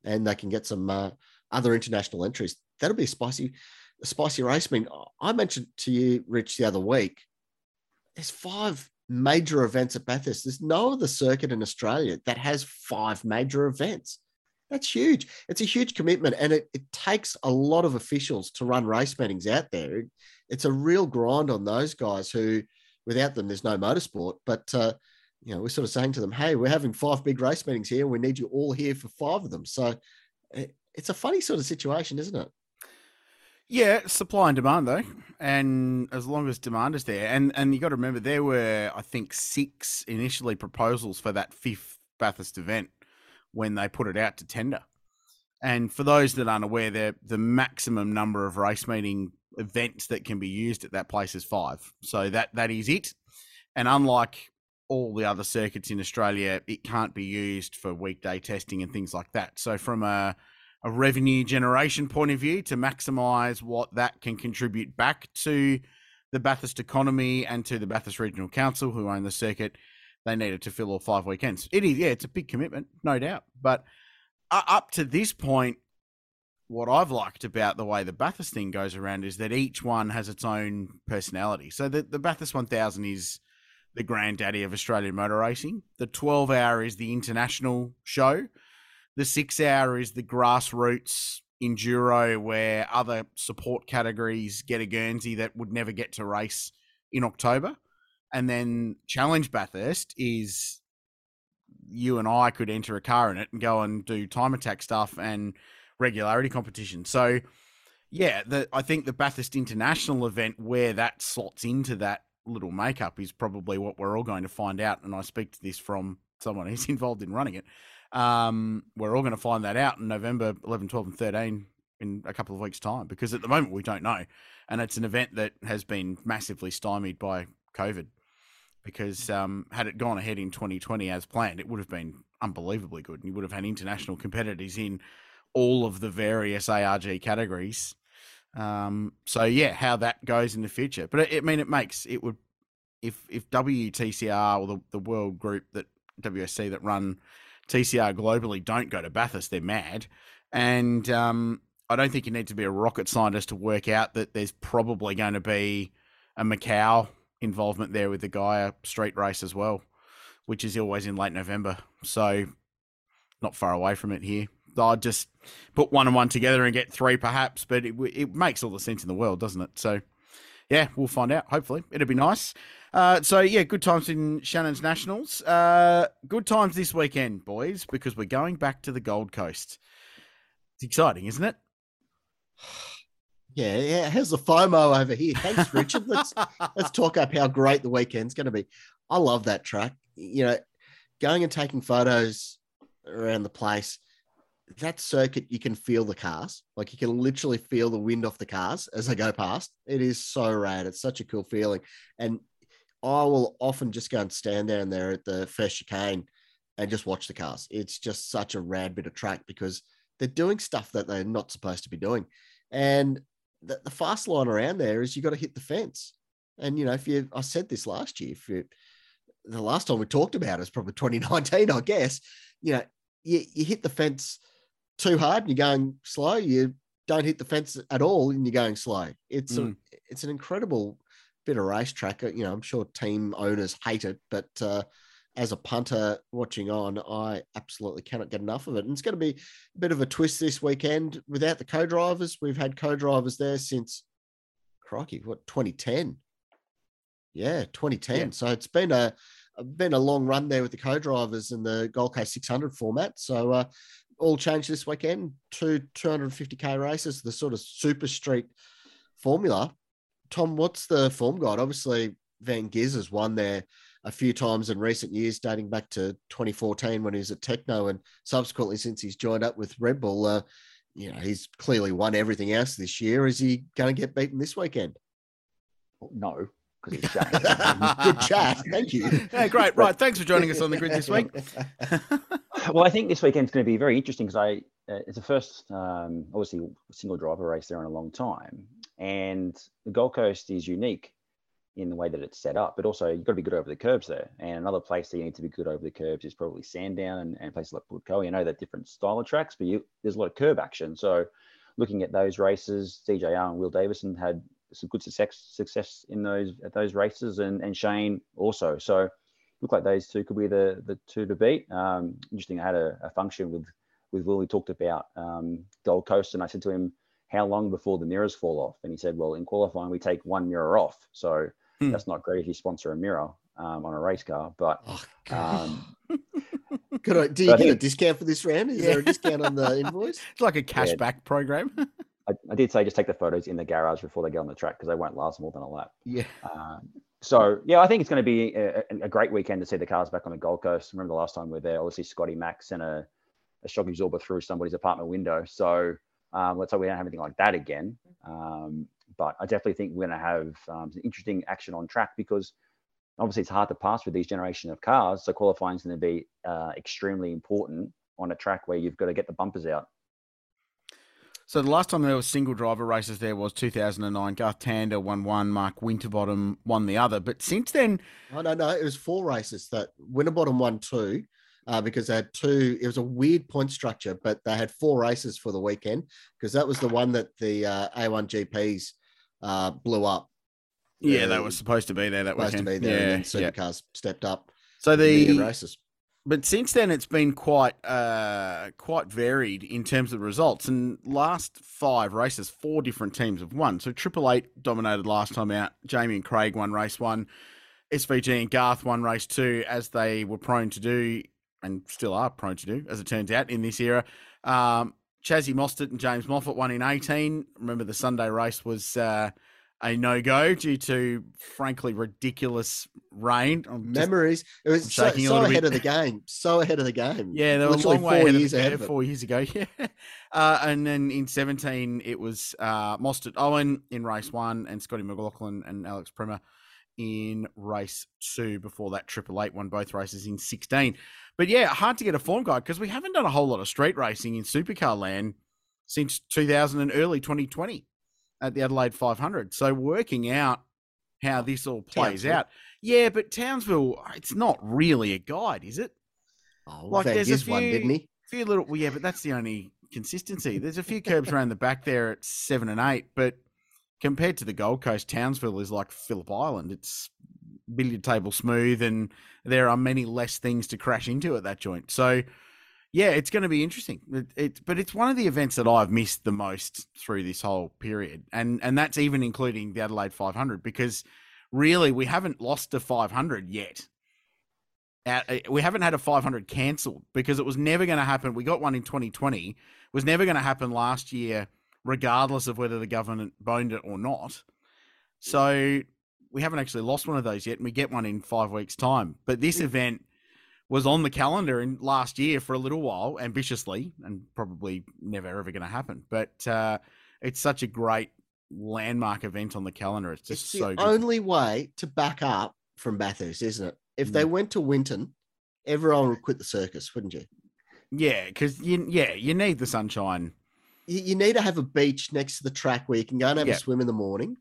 and they can get some uh, other international entries, that'll be a spicy... A spicy race. I mean, I mentioned to you, Rich, the other week, there's five major events at Bathurst. There's no other circuit in Australia that has five major events. That's huge. It's a huge commitment, and it, it takes a lot of officials to run race meetings out there. It's a real grind on those guys who, without them, there's no motorsport. But, uh, you know, we're sort of saying to them, hey, we're having five big race meetings here, and we need you all here for five of them. So it, it's a funny sort of situation, isn't it? Yeah, supply and demand though, and as long as demand is there, and and you got to remember there were I think six initially proposals for that fifth Bathurst event when they put it out to tender. And for those that aren't aware, there the maximum number of race meeting events that can be used at that place is five. So that that is it. And unlike all the other circuits in Australia, it can't be used for weekday testing and things like that. So from a a revenue generation point of view, to maximize what that can contribute back to the Bathurst economy and to the Bathurst Regional Council who own the circuit, they needed to fill all five weekends. It is, yeah, it's a big commitment, no doubt. But up to this point, what I've liked about the way the Bathurst thing goes around is that each one has its own personality. So the, the Bathurst one thousand is the granddaddy of Australian motor racing. The twelve hour is the international show. The six hour is the grassroots enduro where other support categories get a Guernsey that would never get to race in October. And then Challenge Bathurst is you and I could enter a car in it and go and do time attack stuff and regularity competition. So yeah, the, I think the Bathurst International event where that slots into that little makeup is probably what we're all going to find out. And I speak to this from someone who's involved in running it. Um, we're all going to find that out in November eleven, twelve and thirteen in a couple of weeks time, because at the moment we don't know. And it's an event that has been massively stymied by COVID because, um, had it gone ahead in twenty twenty as planned, it would have been unbelievably good. And you would have had international competitors in all of the various A R G categories. Um, so yeah, how that goes in the future, but it, I mean, it makes, it would, if, if W T C R or the, the world group that W S C that run T C R globally don't go to Bathurst, they're mad. And um, I don't think you need to be a rocket scientist to work out that there's probably going to be a Macau involvement there with the Gaia street race as well, which is always in late November. So not far away from it here. I'll just put one and one together and get three perhaps, but it, it makes all the sense in the world, doesn't it? So yeah, we'll find out. Hopefully it'll be nice. Uh, so yeah, good times in Shannon's Nationals. Uh, good times this weekend, boys, because we're going back to the Gold Coast. It's exciting, isn't it? Yeah, yeah. How's the FOMO over here? Thanks, Richard. let's let's talk up how great the weekend's going to be. I love that track. You know, going and taking photos around the place. that circuit, you can feel the cars. Like you can literally feel the wind off the cars as they go past. It is so rad. It's such a cool feeling. And I will often just go and stand down there at the first chicane and just watch the cars. It's just such a rad bit of track because they're doing stuff that they're not supposed to be doing. And the, the fast line around there is you got to hit the fence. And, you know, if you, I said this last year, if you, the last time we talked about it is probably twenty nineteen, I guess, you know, you, you hit the fence too hard and you're going slow. You don't hit the fence at all and you're going slow. It's mm. a, it's an incredible bit of racetrack. You know, I'm sure team owners hate it, but uh, as a punter watching on, I absolutely cannot get enough of it. And it's going to be a bit of a twist this weekend without the co-drivers. We've had co-drivers there since, crikey, what, twenty ten? Yeah, twenty ten. Yeah. So it's been a been a long run there with the co-drivers and the Gold Coast six hundred format. So uh, all changed this weekend to two hundred fifty K races, the sort of super street formula. Tom, what's the form guide? Obviously, Van Giz has won there a few times in recent years, dating back to twenty fourteen when he was at Techno, and subsequently since he's joined up with Red Bull. Uh, you know, he's clearly won everything else this year. Is he going to get beaten this weekend? No. Good chat. Thank you. Yeah, great. Right. Thanks for joining us on The Grid this week. Well, I think this weekend's going to be very interesting because I uh, it's the first, um, obviously, single driver race there in a long time. And the Gold Coast is unique in the way that it's set up, but also you've got to be good over the curbs there. And another place that you need to be good over the curbs is probably Sandown and, and places like Port Coe. You know, they're different style of tracks, but you, there's a lot of curb action. So looking at those races, D J R and Will Davison had some good success success in those at those races, and, and Shane also. So look like those two could be the the two to beat. Um, interesting. I had a, a function with with Will. We talked about um, Gold Coast, and I said to him, "How long before the mirrors fall off?" And he said, "Well, in qualifying, we take one mirror off. So hmm. that's not great if you sponsor a mirror um, on a race car." But oh, um, could I, do you I get think, a discount for this round? Is yeah. there a discount on the invoice? It's like a cashback yeah. program. I, I did say just take the photos in the garage before they go on the track because they won't last more than a lap. Yeah. Uh, so, yeah, I think it's going to be a, a great weekend to see the cars back on the Gold Coast. Remember the last time we were there, obviously Scotty Max and a, a shock absorber through somebody's apartment window. So um, let's hope we don't have anything like that again. Um, but I definitely think we're going to have um, some interesting action on track because obviously it's hard to pass with these generation of cars. So qualifying is going to be uh, extremely important on a track where you've got to get the bumpers out. So the last time there were single driver races there was two thousand nine. Garth Tander won one, Mark Winterbottom won the other. But since then... Oh, no, no, it was four races. That Winterbottom won two uh, because they had two... It was a weird point structure, but they had four races for the weekend because that was the one that the uh, A one G Ps uh, blew up. Yeah, uh, they were supposed to be there that supposed weekend. Supposed to be there, yeah, and then Supercars yeah. stepped up. So the... races. But since then, it's been quite uh, quite varied in terms of results. And last five races, four different teams have won. So Triple Eight dominated last time out. Jamie and Craig won race one. S V G and Garth won race two, as they were prone to do, and still are prone to do, as it turns out, in this era. Um, Chazzy Mostert and James Moffat won in eighteen. Remember, the Sunday race was... Uh, a no-go due to, frankly, ridiculous rain. I'm just, Memories. It was so, so ahead bit. of the game. So ahead of the game. Yeah, there was a long way ahead years of, ahead of it. Four years ago, yeah. Uh, and then in seventeen, it was uh, Mostert Owen in race one and Scotty McLaughlin and Alex Primer in race two. Before that, Triple Eight won both races in sixteen. But, yeah, hard to get a form guide because we haven't done a whole lot of street racing in supercar land since two thousand and early twenty twenty. At the Adelaide five hundred. So working out how this all plays Townsville. out. Yeah, but Townsville, it's not really a guide, is it? Oh, like there's a few, one, didn't he? few little, well, yeah, but that's the only consistency. There's a few curbs around the back there at seven and eight, but compared to the Gold Coast, Townsville is like Phillip Island. It's billiard table smooth, and there are many less things to crash into at that joint. So yeah, it's going to be interesting. It, it, but it's one of the events that I've missed the most through this whole period. And and that's even including the Adelaide five hundred, because really we haven't lost a five hundred yet. Uh, we haven't had a five hundred cancelled because it was never going to happen. We got one in twenty twenty. It was never going to happen last year, regardless of whether the government boned it or not. So we haven't actually lost one of those yet, and we get one in five weeks' time. But this event... was on the calendar in last year for a little while, ambitiously, and probably never ever going to happen. But uh, it's such a great landmark event on the calendar. It's just it's the so good. Only way to back up from Bathurst, isn't it? If they went to Winton, everyone would quit the circus, wouldn't you? Yeah, because you yeah you need the sunshine. You, you need to have a beach next to the track where you can go and have yep. a swim in the morning,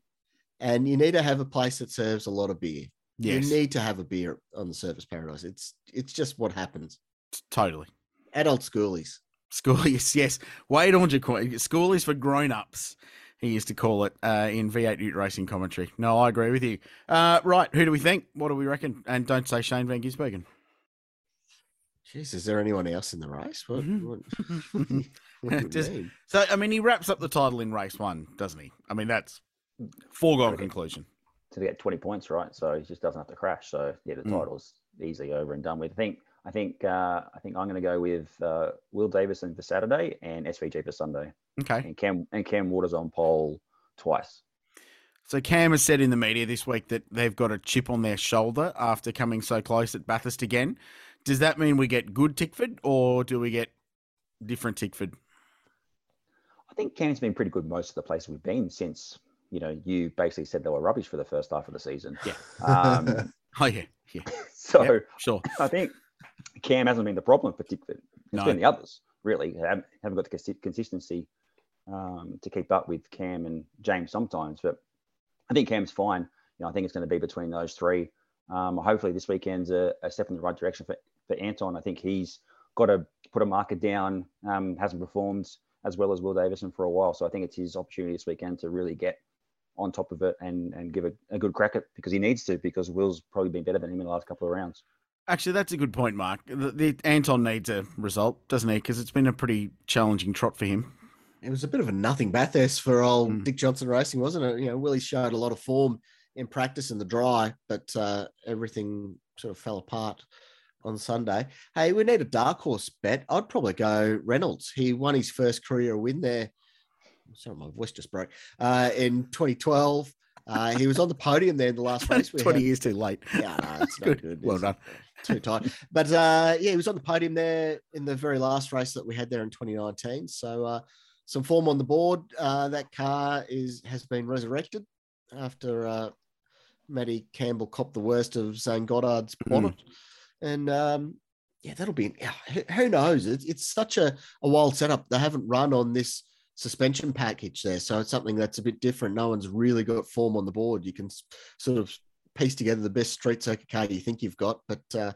and you need to have a place that serves a lot of beer. Yes. You need to have a beer on the Surfers Paradise. It's it's just what happens. Totally. Adult schoolies. Schoolies, yes. Wade Ornger, schoolies for grown-ups, he used to call it uh, in V eight Ute Racing commentary. No, I agree with you. Uh, right, who do we think? What do we reckon? And don't say Shane Van Gisbergen. Jeez, is there anyone else in the race? What, mm-hmm. what, what do Just, mean? So, I mean, he wraps up the title in race one, doesn't he? I mean, that's foregone conclusion. To get twenty points, right? So he just doesn't have to crash. So yeah, the mm. title's easily over and done with. I think I think uh, I think I'm going to go with uh, Will Davison for Saturday and S V G for Sunday. Okay. And Cam and Cam Waters on pole twice. So Cam has said in the media this week that they've got a chip on their shoulder after coming so close at Bathurst again. Does that mean we get good Tickford or do we get different Tickford? I think Cam's been pretty good most of the places we've been since. You know, you basically said they were rubbish for the first half of the season. Yeah. Um, oh, yeah. yeah. So, yep, sure. I think Cam hasn't been the problem for Tickford. It's no. been the others, really. Haven't, haven't got the consistency um, to keep up with Cam and James sometimes. But I think Cam's fine. You know, I think it's going to be between those three. Um, hopefully this weekend's a, a step in the right direction for, for Anton. I think he's got to put a marker down, um, hasn't performed as well as Will Davison for a while. So I think it's his opportunity this weekend to really get on top of it and and give it a, a good crack at it because he needs to, because Will's probably been better than him in the last couple of rounds. Actually, that's a good point, Mark. The, the Anton needs a result, doesn't he? Because it's been a pretty challenging trot for him. It was a bit of a nothing Bathurst for old mm. Dick Johnson Racing, wasn't it? You know, Willie showed a lot of form in practice in the dry, but uh, everything sort of fell apart on Sunday. Hey, we need a dark horse bet. I'd probably go Reynolds. He won his first career win there. Sorry, my voice just broke. Uh, in twenty twelve, uh, he was on the podium there in the last race. We twenty had. Years too late. Yeah, no, it's not good. good. Well it's done. Too tight. But uh, yeah, he was on the podium there in the very last race that we had there in twenty nineteen. So uh, some form on the board. Uh, that car is has been resurrected after uh, Matty Campbell copped the worst of Zane Goddard's bonnet. Mm. And um, yeah, that'll be. An, who knows? It's, it's such a, a wild setup. They haven't run on this suspension package there, so it's something that's a bit different. No one's really got form on the board. You can sort of piece together the best street circuit car you think you've got, but uh,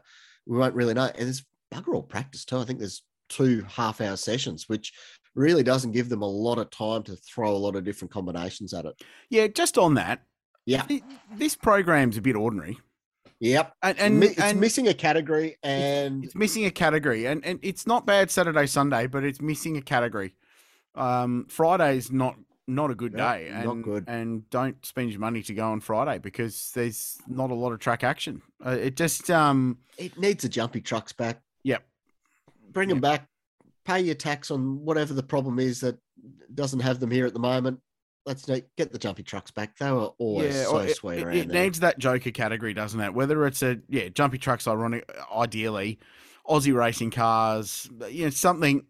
we won't really know. And there's bugger all practice too. I think there's two half hour sessions, which really doesn't give them a lot of time to throw a lot of different combinations at it. Yeah, just on that. Yeah, this program's a bit ordinary. Yep, and, and it's and missing a category, and it's missing a category, and and it's not bad Saturday, Sunday, but it's missing a category. Um, Friday's not not a good yeah, day, and not good. And don't spend your money to go on Friday because there's not a lot of track action. Uh, it just um, it needs the jumpy trucks back. Yep, bring yep. them back. Pay your tax on whatever the problem is that doesn't have them here at the moment. Let's get the jumpy trucks back. They were always yeah, so it, sweet. It, around it there. Needs that joker category, doesn't it? Whether it's a yeah jumpy trucks, ironic, ideally, Aussie racing cars, you know, something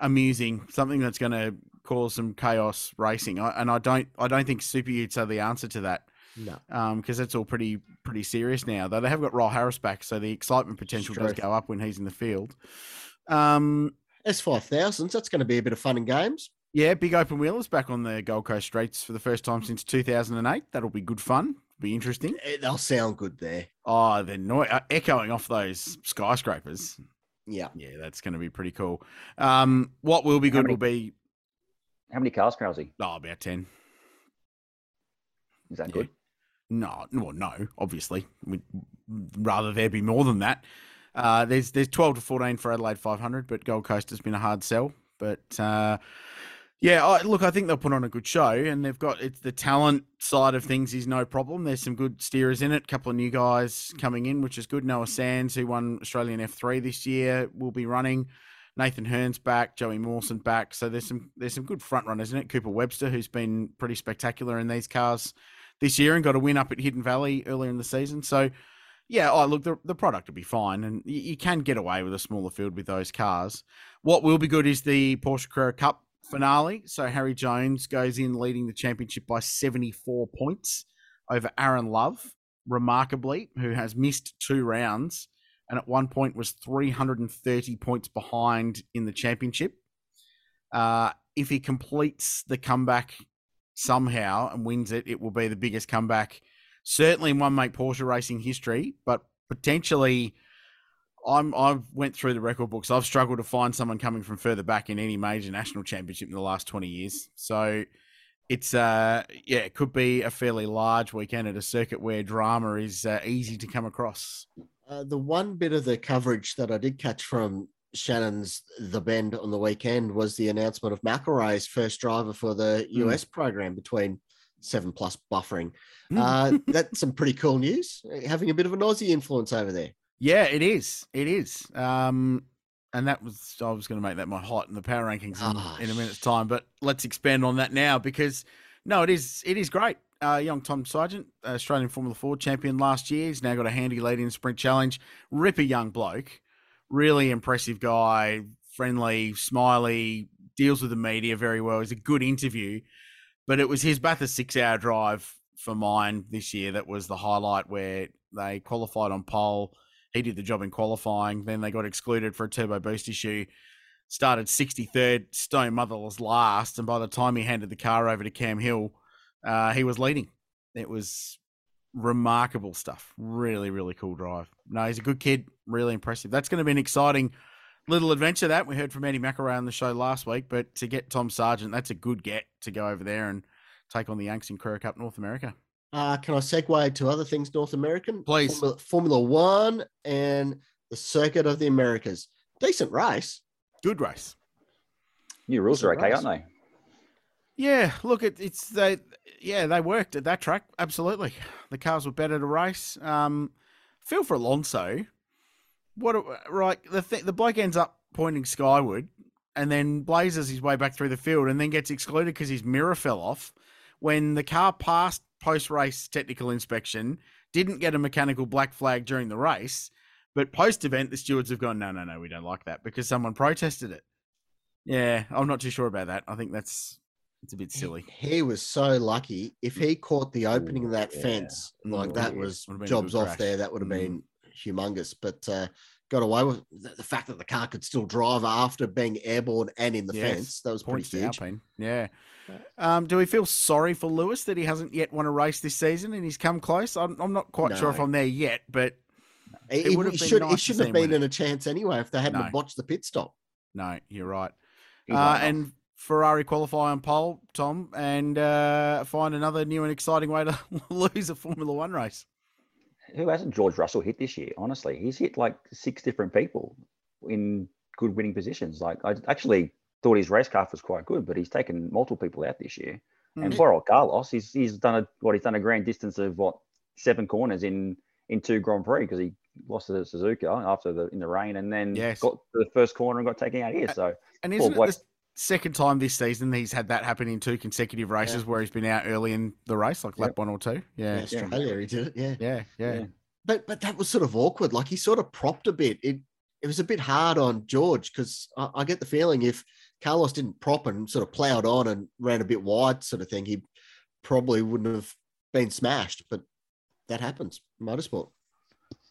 amusing, something that's going to cause some chaos racing. I, and I don't, I don't think Super Utes are the answer to that. No, because um, that's all pretty, pretty serious now. Though they have got Ryle Harris back, so the excitement potential does go up when he's in the field. Um, S five thousands. That's going to be a bit of fun and games. Yeah, big open wheelers back on the Gold Coast streets for the first time since two thousand and eight. That'll be good fun. Be interesting. They'll sound good there. Oh, they're no- echoing off those skyscrapers. Yeah. Yeah, that's going to be pretty cool. Um, what will be good many, will be... How many cars, Krause? Oh, about ten. Is that yeah. good? No, well, no, obviously. We'd rather there be more than that. Uh, there's there's twelve to fourteen for Adelaide five hundred, but Gold Coast has been a hard sell. But, uh, yeah, I, look, I think they'll put on a good show, and they've got it's the talent side of things is no problem. There's some good steerers in it, a couple of new guys coming in, which is good. Noah Sands, who won Australian F three this year, will be running. Nathan Hearn's back, Joey Mawson back. So there's some there's some good front runners in it. Cooper Webster, who's been pretty spectacular in these cars this year and got a win up at Hidden Valley earlier in the season. So yeah, oh, look, the, the product will be fine, and you, you can get away with a smaller field with those cars. What will be good is the Porsche Carrera Cup finale. So Harry Jones goes in leading the championship by seventy-four points over Aaron Love, remarkably, who has missed two rounds and at one point was three hundred thirty points behind in the championship. Uh, if he completes the comeback somehow and wins it, it will be the biggest comeback, certainly in one-make Porsche racing history, but potentially... I'm, I've went through the record books. I've struggled to find someone coming from further back in any major national championship in the last twenty years. So it's, uh, yeah, it could be a fairly large weekend at a circuit where drama is uh, easy to come across. Uh, the one bit of the coverage that I did catch from Shannon's The Bend on the weekend was the announcement of McElroy's first driver for the U S mm. program between seven plus buffering. Mm. Uh, that's some pretty cool news, having a bit of an Aussie influence over there. Yeah, it is. It is. Um, and that was, I was going to make that my hot in the power rankings oh, in, in a minute's time, but let's expand on that now because, no, it is it is great. Uh, young Tom Sargent, Australian Formula four champion last year, he's now got a handy lead in the Sprint Challenge. Ripper young bloke, really impressive guy, friendly, smiley, deals with the media very well. He's a good interview, but it was his Bathurst Six Hour drive for mine this year that was the highlight, where they qualified on pole. He did the job in qualifying. Then they got excluded for a turbo boost issue. Started sixty-third, stone motherless last. And by the time he handed the car over to Cam Hill, uh, he was leading. It was remarkable stuff. Really, really cool drive. No, he's a good kid. Really impressive. That's going to be an exciting little adventure that we heard from Andy McElroy on the show last week. But to get Tom Sargent, that's a good get to go over there and take on the Yanks in Carrera Cup North America. Uh, can I segue to other things North American? Please. Formula, Formula One and the Circuit of the Americas. Decent race. Good race. New rules Decent are okay, race. aren't they? Yeah, look, it, it's they. Yeah, they worked at that track. Absolutely, the cars were better to race. Um, feel for Alonso. What a, right? The th the bloke ends up pointing skyward, and then blazes his way back through the field, and then gets excluded because his mirror fell off when the car passed post-race technical inspection, didn't get a mechanical black flag during the race, but post-event, the stewards have gone, no, no, no, we don't like that because someone protested it. Yeah, I'm not too sure about that. I think that's it's a bit silly. He, he was so lucky. If he caught the opening of that yeah. fence, like mm, that was jobs off there, that would have been mm. humongous, but uh, got away with the fact that the car could still drive after being airborne and in the yes. fence. That was Points pretty huge. Alpine. Yeah. Um, do we feel sorry for Lewis that he hasn't yet won a race this season and he's come close? I'm, I'm not quite no. sure if I'm there yet, but it, it would have been should, nice. It shouldn't have been in a chance anyway if they hadn't no. botched the pit stop. No, you're right. Uh, and Ferrari qualify on pole, Tom, and uh, find another new and exciting way to lose a Formula One race. Who hasn't George Russell hit this year? Honestly, he's hit like six different people in good winning positions. Like I actually thought his race car was quite good, but he's taken multiple people out this year. Mm-hmm. And poor old Carlos, he's he's done a what he's done a grand distance of what seven corners in in two Grand Prix because he lost to the Suzuka after the in the rain, and then yes. got to the first corner and got taken out here. So and isn't it the second time this season he's had that happen in two consecutive races yeah. where he's been out early in the race, like yep. lap one or two. Yeah, yeah Australia, yeah. he did it. Yeah. yeah, yeah, yeah. But but that was sort of awkward. Like he sort of propped a bit. It it was a bit hard on George because I, I get the feeling if Carlos didn't prop and sort of ploughed on and ran a bit wide sort of thing, he probably wouldn't have been smashed, but that happens. Motorsport.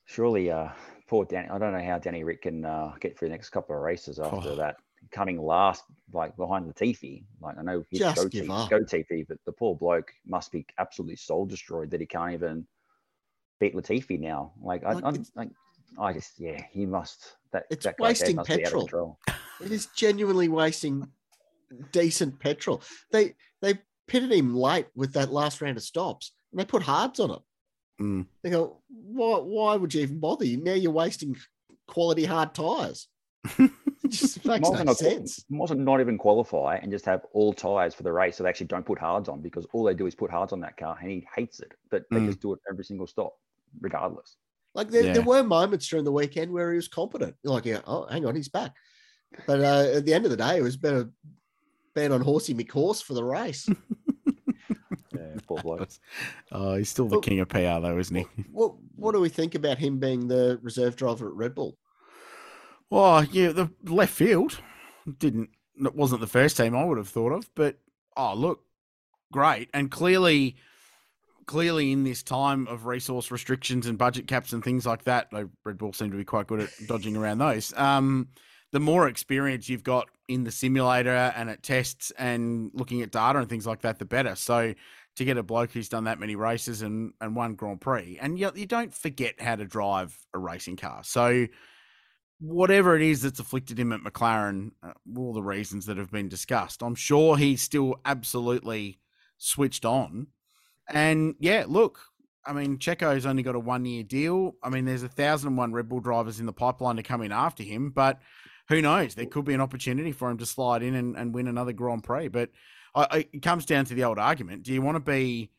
Surely uh, poor Danny. I don't know how Danny Rick can uh, get through the next couple of races after oh. that. Coming last, like behind Latifi. Like I know he's go, go T P, but the poor bloke must be absolutely soul destroyed that he can't even beat Latifi now. Like, like I, I, like, I just, yeah, he must. That it's that wasting must petrol. It is genuinely wasting decent petrol. They they pitted him late with that last round of stops, and they put hards on him. Mm. They go, why? Why would you even bother? Now you're wasting quality hard tires. It just makes no not, sense. Mustn't not even qualify and just have all tyres for the race so they actually don't put hards on because all they do is put hards on that car and he hates it, but they mm. just do it every single stop regardless. Like there, yeah. there were moments during the weekend where he was competent. Like, yeah, oh, hang on, he's back. But uh, at the end of the day, it was better being on horsey McHorse for the race. yeah. yeah, poor bloke. Oh, he's still the well, king of P R though, isn't he? What What do we think about him being the reserve driver at Red Bull? Well, yeah, the left field didn't. It wasn't the first team I would have thought of, but oh, look, great, and clearly, clearly in this time of resource restrictions and budget caps and things like that, though Red Bull seem to be quite good at dodging around those. Um, the more experience you've got in the simulator and at tests and looking at data and things like that, the better. So to get a bloke who's done that many races and, and won Grand Prix, and you, you don't forget how to drive a racing car. So whatever it is that's afflicted him at McLaren, uh, all the reasons that have been discussed, I'm sure he's still absolutely switched on. And yeah, look, I mean, Checo's only got a one-year deal. I mean, there's a thousand and one Red Bull drivers in the pipeline to come in after him, but who knows? There could be an opportunity for him to slide in and, and win another Grand Prix. But I, I, it comes down to the old argument: do you want to be, do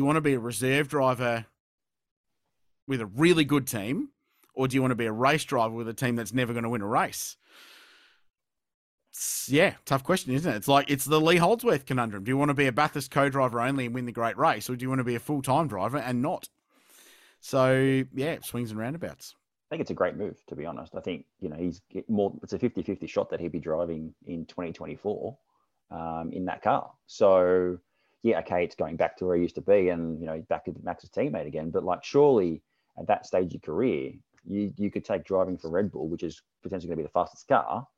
you want to be a reserve driver with a really good team, or do you want to be a race driver with a team that's never going to win a race? Yeah, tough question, isn't it? It's like, it's the Lee Holdsworth conundrum. Do you want to be a Bathurst co-driver only and win the great race, or do you want to be a full-time driver and not? So yeah, swings and roundabouts. I think it's a great move, to be honest. I think, you know, he's more, it's a fifty fifty shot that he'd be driving in twenty twenty-four um, in that car. So yeah, okay, it's going back to where he used to be and, you know, back at Max's teammate again, but like, surely at that stage of your career, you, you could take driving for Red Bull, which is potentially going to be the fastest car,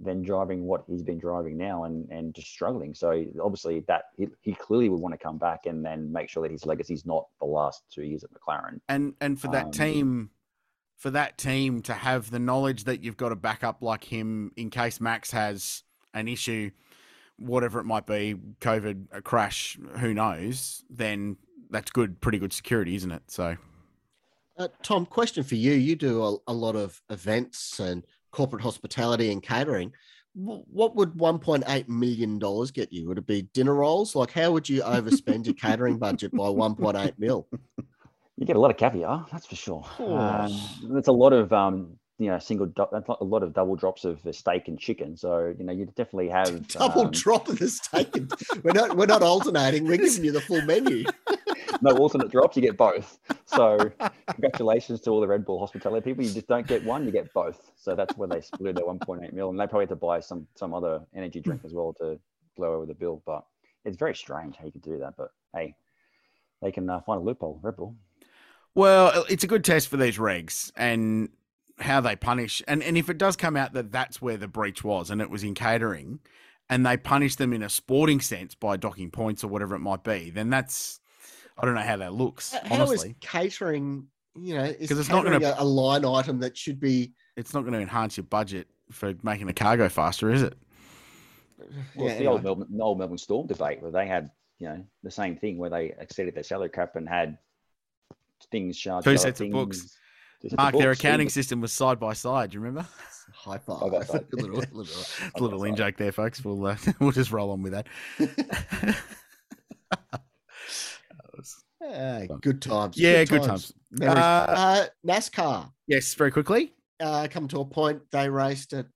than driving what he's been driving now and, and just struggling. So obviously that he, he clearly would want to come back and then make sure that his legacy's not the last two years at McLaren. And and for that um, team, for that team to have the knowledge that you've got a backup like him in case Max has an issue, whatever it might be, COVID, a crash, who knows, then that's good, pretty good security, isn't it? So, uh, Tom, question for you. You do a, a lot of events and corporate hospitality and catering. What would one point eight million dollars get you? Would it be dinner rolls? Like, how would you overspend your catering budget by one point eight mil? You get a lot of caviar, that's for sure. Um, that's a lot of, um, you know, single, do- a lot of double drops of steak and chicken. So, you know, you definitely have double um, drop of the steak. And, we're not, we're not alternating. We're giving you the full menu. No alternate drops, you get both. So congratulations to all the Red Bull hospitality people. You just don't get one, you get both. So that's where they split their one point eight mil, and they probably had to buy some some other energy drink as well to blow over the bill. But it's very strange how you could do that. But hey, they can uh, find a loophole, Red Bull. Well, it's a good test for these regs and how they punish. And and if it does come out that that's where the breach was, and it was in catering, and they punish them in a sporting sense by docking points or whatever it might be, then that's, I don't know how that looks. How honestly. Is catering, you know, is it's not gonna, a line item that should be... It's not going to enhance your budget for making the car go faster, is it? Well, yeah, it's the old Melbourne, the old Melbourne Storm debate where they had, you know, the same thing where they exceeded their salary cap and had things charged. Two sets things, of books. Sets Mark, of books, their accounting things. System was side by side, do you remember? High five. A little, little, little, little in joke there, folks. We'll, uh, we'll just roll on with that. Uh, good times. Yeah, good times. Good times. Uh, uh, NASCAR. Yes, very quickly. Uh, come to a point, they raced at,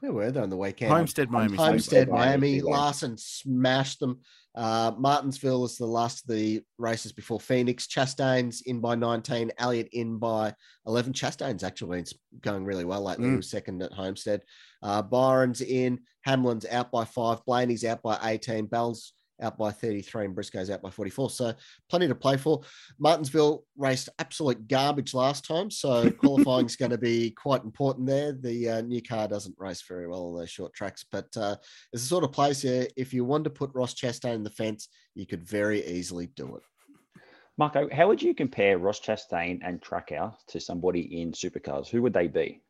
where were they on the weekend? Homestead, Miami. Homestead, Miami. Miami. Larson smashed them. Uh, Martinsville is the last of the races before Phoenix. Chastain's in by nineteen. Elliott in by eleven. Chastain's actually going really well lately. Mm. He was second at Homestead. Uh, Byron's in. Hamlin's out by five. Blaney's out by eighteen. Bell's out by thirty-three and Briscoe's out by forty-four. So plenty to play for. Martinsville raced absolute garbage last time, so qualifying is going to be quite important there. The uh, new car doesn't race very well on those short tracks, but uh, it's the sort of place here, if you want to put Ross Chastain in the fence, you could very easily do it. Marco, how would you compare Ross Chastain and Trackhouse to somebody in supercars? Who would they be?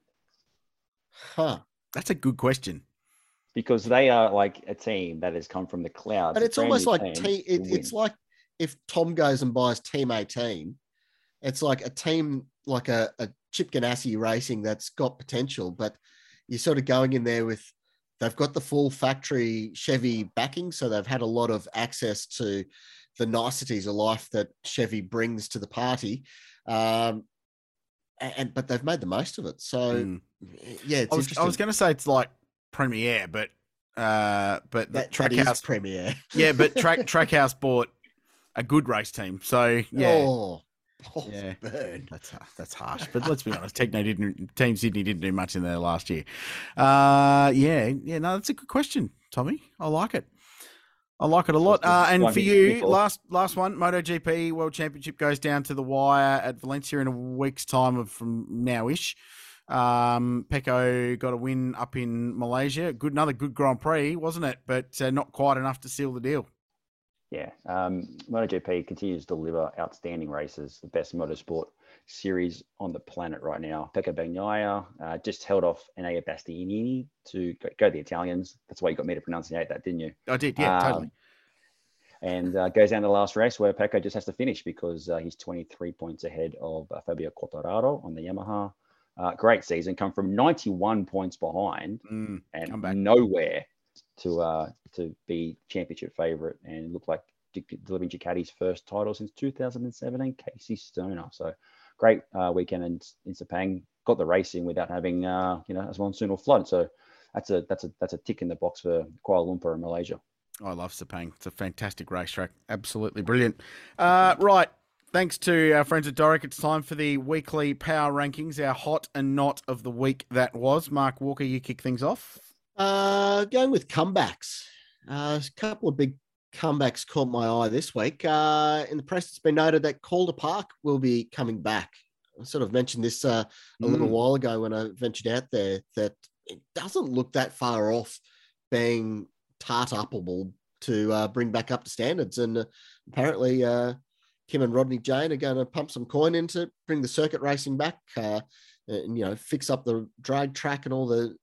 Huh. That's a good question. Because they are like a team that has come from the clouds. But it's almost like te- it, it's like if Tom goes and buys Team eighteen, it's like a team, like a, a Chip Ganassi Racing that's got potential, but you're sort of going in there with, they've got the full factory Chevy backing, so they've had a lot of access to the niceties of life that Chevy brings to the party. Um, and But they've made the most of it. So, mm. yeah, it's I was, interesting. I was going to say it's like, Premiere, but uh, but the that, Trackhouse that Premiere, yeah, but Track Trackhouse bought a good race team. So yeah, oh, oh, yeah. Burn. That's that's harsh. But let's be honest, Techno didn't, Team Sydney didn't do much in there last year. Uh, yeah, yeah. No, that's a good question, Tommy. I like it. I like it a lot. Uh, and for you, last last one, MotoGP World Championship goes down to the wire at Valencia in a week's time of from now-ish. Um, Pecco got a win up in Malaysia. Good, another good Grand Prix, wasn't it? But uh, not quite enough to seal the deal. Yeah, um, MotoGP continues to deliver outstanding races, the best motorsport series on the planet right now. Pecco Bagnaia uh, just held off Enea Bastianini to go, go to the Italians. That's why you got me to pronunciate that, didn't you? I did, yeah, um, totally. And uh, goes down to the last race where Pecco just has to finish because uh, he's twenty-three points ahead of uh, Fabio Quartararo on the Yamaha. Uh, great season, come from ninety-one points behind mm, and nowhere to uh, to be championship favourite and look like delivering Ducati's first title since two thousand seventeen, Casey Stoner. So great uh, weekend in, in Sepang. Got the race in without having uh, you know, a monsoonal flood. So that's a that's a that's a tick in the box for Kuala Lumpur and Malaysia. I love Sepang. It's a fantastic racetrack. Absolutely brilliant. Uh, right. Thanks to our friends at Doric. It's time for the weekly power rankings, our hot and not of the week that was. Mark Walker, you kick things off. Uh, going with comebacks. Uh, a couple of big comebacks caught my eye this week. Uh, in the press, it's been noted that Calder Park will be coming back. I sort of mentioned this uh, a mm. little while ago when I ventured out there, that it doesn't look that far off being tart-upable to uh, bring back up to standards. And uh, apparently uh, Kim and Rodney Jane are going to pump some coin into bring the circuit racing back uh, and, you know, fix up the drag track and all the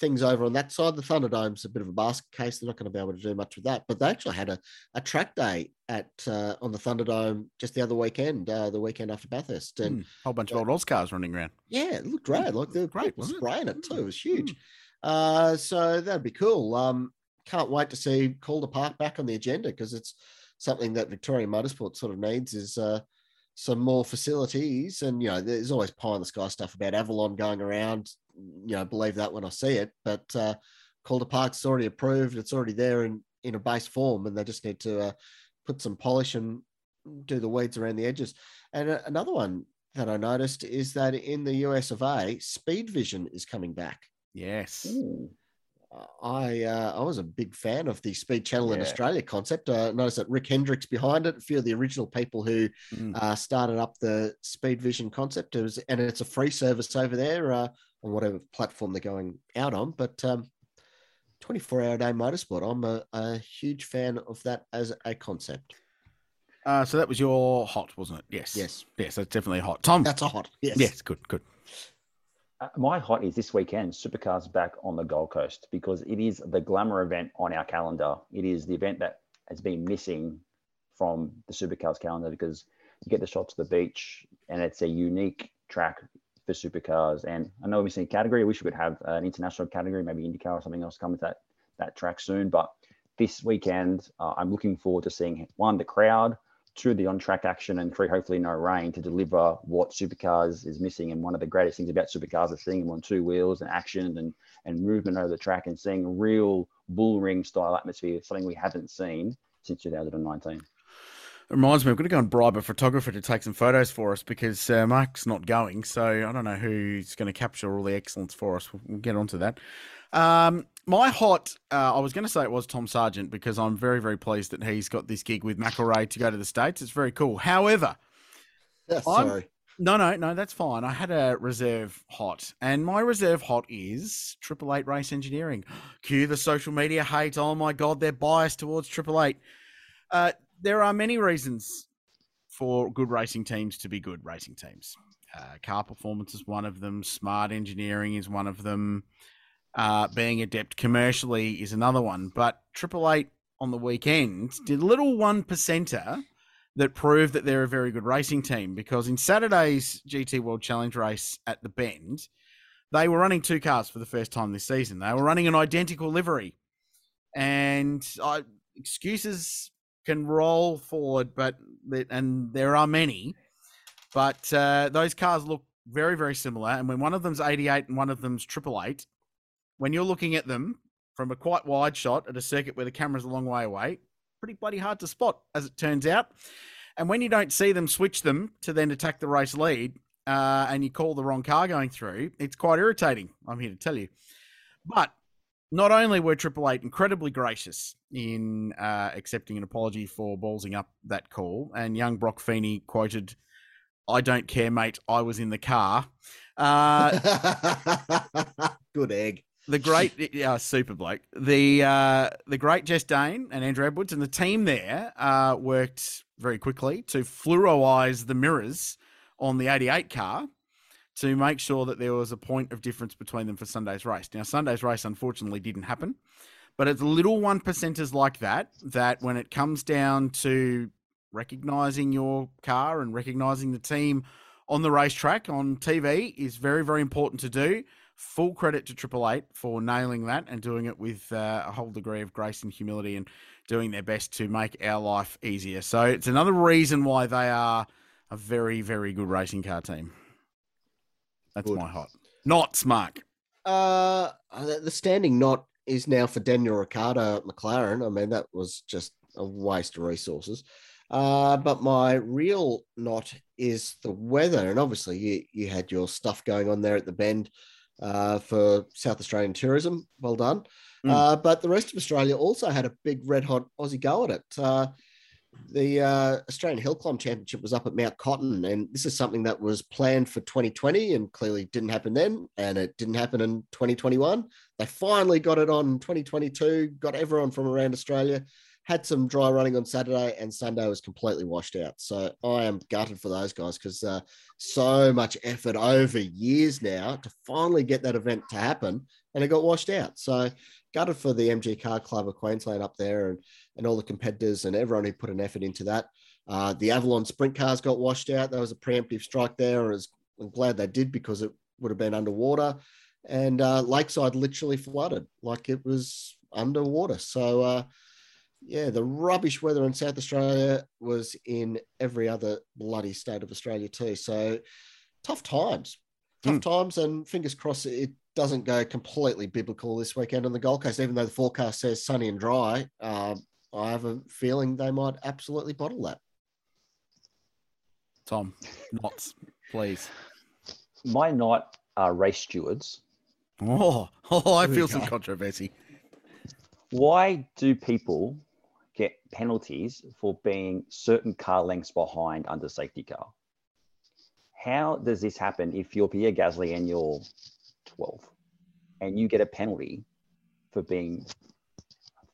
things over on that side. The Thunderdome's a bit of a basket case. They're not going to be able to do much with that, but they actually had a, a track day at uh, on the Thunderdome just the other weekend, uh, the weekend after Bathurst. And a mm, whole bunch uh, of old Oz cars running around. Yeah, it looked great. Like they were great, it was spraying it, it too. It was huge. Mm. Uh, so that'd be cool. Um, can't wait to see Calder Park back on the agenda because it's something that Victorian motorsport sort of needs is uh, some more facilities. And, you know, there's always pie in the sky stuff about Avalon going around. You know, believe that when I see it, but uh, Calder Park's already approved. It's already there in, in a base form, and they just need to uh, put some polish and do the weeds around the edges. And uh, another one that I noticed is that in the U S of A, Speed Vision is coming back. Yes. Ooh. I uh, I was a big fan of the Speed Channel yeah. in Australia concept. I uh, noticed that Rick Hendricks behind it, a few of the original people who mm. uh, started up the Speed Vision concept. It was, and it's a free service over there uh, on whatever platform they're going out on. But um, twenty-four hour a day motorsport, I'm a, a huge fan of that as a concept. Uh, so that was your hot, wasn't it? Yes. Yes. Yes, that's definitely hot. Tom? That's a hot, yes. Yes, good, good. Uh, my hot is this weekend, Supercars back on the Gold Coast, because it is the glamour event on our calendar. It is the event that has been missing from the Supercars calendar because you get the shot to the beach and it's a unique track for Supercars. And I know we're missing a category. I wish we could have an international category, maybe IndyCar or something else come with that, that track soon. But this weekend, uh, I'm looking forward to seeing, one, the crowd, two, the on-track action, and three, hopefully no rain, to deliver what Supercars is missing. And one of the greatest things about Supercars is seeing them on two wheels and action and, and movement over the track and seeing real bullring-style atmosphere, something we haven't seen since two thousand nineteen. It reminds me, I'm going to go and bribe a photographer to take some photos for us because uh, Mark's not going, so I don't know who's going to capture all the excellence for us. We'll get onto that. Um, my hot, uh, I was going to say it was Tom Sargent because I'm very, very pleased that he's got this gig with McElroy to go to the States. It's very cool. However, oh, sorry. no, no, no, that's fine. I had a reserve hot, and my reserve hot is Triple Eight Race Engineering. Cue the social media hate. Oh, my God, they're biased towards Triple Eight. Uh, There are many reasons for good racing teams to be good racing teams. Uh, car performance is one of them. Smart engineering is one of them. Uh, being adept commercially is another one. But Triple Eight on the weekend did a little one percenter that proved that they're a very good racing team, because in Saturday's G T World Challenge race at the Bend, they were running two cars for the first time this season. They were running an identical livery. And I, excuses can roll forward, but and there are many, but uh, those cars look very, very similar. And when one of them's eighty-eight and one of them's Triple Eight, when you're looking at them from a quite wide shot at a circuit where the camera's a long way away, pretty bloody hard to spot, as it turns out. And when you don't see them, switch them to then attack the race lead, uh, and you call the wrong car going through, it's quite irritating, I'm here to tell you. But not only were Triple Eight incredibly gracious in uh, accepting an apology for ballsing up that call, and young Brock Feeney quoted, "I don't care, mate, I was in the car." Uh, Good egg. The great, yeah, super bloke. The uh, the great Jess Dane and Andrew Edwards and the team there uh, worked very quickly to fluoroise the mirrors on the eighty-eight car to make sure that there was a point of difference between them for Sunday's race. Now, Sunday's race, unfortunately, didn't happen, but it's little one percenters like that, that when it comes down to recognising your car and recognising the team on the racetrack, on T V, is very, very important to do. Full credit to Triple Eight for nailing that and doing it with uh, a whole degree of grace and humility and doing their best to make our life easier. So it's another reason why they are a very, very good racing car team. That's good. My hot. Knots, Mark. Uh, the standing knot is now for Daniel Ricciardo at McLaren. I mean, that was just a waste of resources. Uh, but my real knot is the weather. And obviously you, you had your stuff going on there at the Bend uh, for South Australian tourism. Well done. Mm. Uh, but the rest of Australia also had a big red hot Aussie go at it. Uh, the uh, Australian Hill Climb Championship was up at Mount Cotton. And this is something that was planned for twenty twenty and clearly didn't happen then. And it didn't happen in twenty twenty-one. They finally got it on in twenty twenty-two, got everyone from around Australia. Had some dry running on Saturday, and Sunday was completely washed out. So I am gutted for those guys because uh, so much effort over years now to finally get that event to happen, and it got washed out. So gutted for the M G Car Club of Queensland up there and, and all the competitors and everyone who put an effort into that. Uh, the Avalon Sprint Cars got washed out. There was a preemptive strike there, and I was, I'm glad they did because it would have been underwater. And uh, Lakeside literally flooded like it was underwater. So... Uh, Yeah, the rubbish weather in South Australia was in every other bloody state of Australia too. So tough times, tough mm. times, and fingers crossed it doesn't go completely biblical this weekend on the Gold Coast, even though the forecast says sunny and dry. Uh, I have a feeling they might absolutely bottle that. Tom, knots, please. My knot are race stewards. Oh, oh I Here feel some controversy. Why do people get penalties for being certain car lengths behind under safety car? How does this happen if you're Pierre Gasly and you're twelve and you get a penalty for being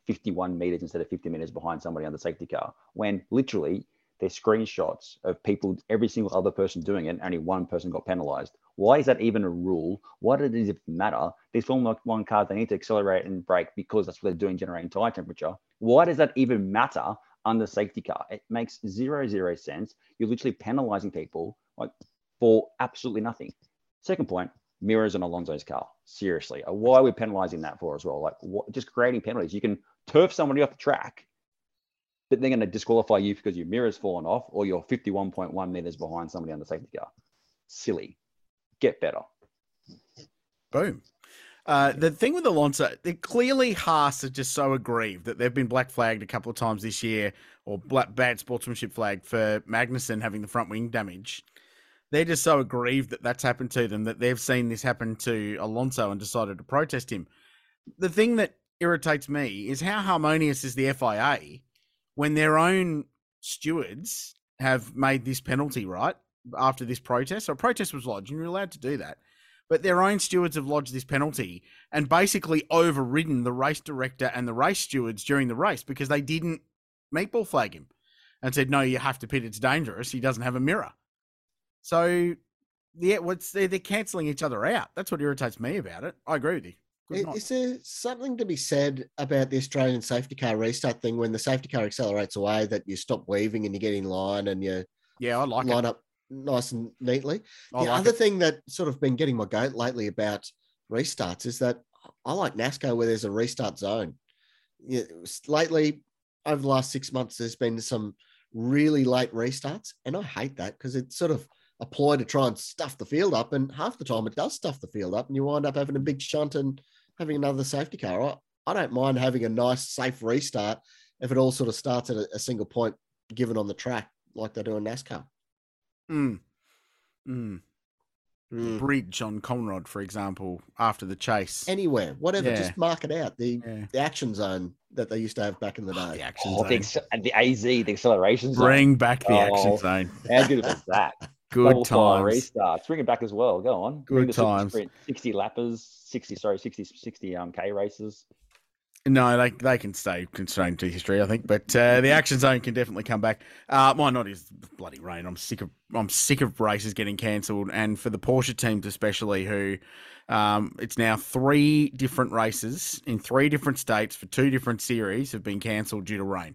fifty-one meters instead of fifty meters behind somebody under safety car when literally there's screenshots of people, every single other person doing it, and only one person got penalized? Why is that even a rule? Why does it matter? These Formula One cars, they need to accelerate and brake because that's what they're doing, generating tire temperature. Why does that even matter under safety car? It makes zero, zero sense. You're literally penalizing people like for absolutely nothing. Second point, mirrors on Alonso's car. Seriously, why are we penalizing that for as well? Like what, just creating penalties. You can turf somebody off the track, but they're going to disqualify you because your mirror's fallen off or you're fifty-one point one meters behind somebody on the safety car. Silly. Get better. Boom. Uh, the thing with Alonso, they clearly Haas are just so aggrieved that they've been black flagged a couple of times this year, or black, bad sportsmanship flag for Magnussen having the front wing damage. They're just so aggrieved that that's happened to them, that they've seen this happen to Alonso and decided to protest him. The thing that irritates me is how harmonious is the F I A when their own stewards have made this penalty, right? After this protest, so a protest was lodged and you're allowed to do that, but their own stewards have lodged this penalty and basically overridden the race director and the race stewards during the race because they didn't meatball flag him and said, no, you have to pit. It's dangerous. He doesn't have a mirror. So yeah, what's they're, they're cancelling each other out. That's what irritates me about it. I agree with you. Is there something to be said about the Australian safety car restart thing when the safety car accelerates away that you stop weaving and you get in line and you yeah, I like line it. Up nice and neatly? The like other it. Thing that sort of been getting my goat lately about restarts is that I like NASCAR where there's a restart zone. Yeah, lately, over the last six months, there's been some really late restarts, and I hate that because it's sort of a ploy to try and stuff the field up, and half the time it does stuff the field up and you wind up having a big shunt and having another safety car. I, I don't mind having a nice, safe restart if it all sort of starts at a, a single point given on the track like they do in NASCAR. Mm. Mm. Mm. Bridge on Conrod, for example, after the chase. Anywhere, whatever, yeah. Just mark it out. The, yeah. the action zone that they used to have back in the day. Oh, the action oh, zone. The, ex- the A Z, the acceleration zone. Bring back the oh, action zone. How good was that? Good times. Restarts. Bring it back as well. Go on. Good the times. Sprint, sixty lappers, sixty, sorry, sixty, sixty um, K races. No, they they can stay constrained to history, I think, but uh, the action zone can definitely come back. Uh, why not? Is bloody rain. I'm sick of I'm sick of races getting cancelled, and for the Porsche teams especially, who um, it's now three different races in three different states for two different series have been cancelled due to rain,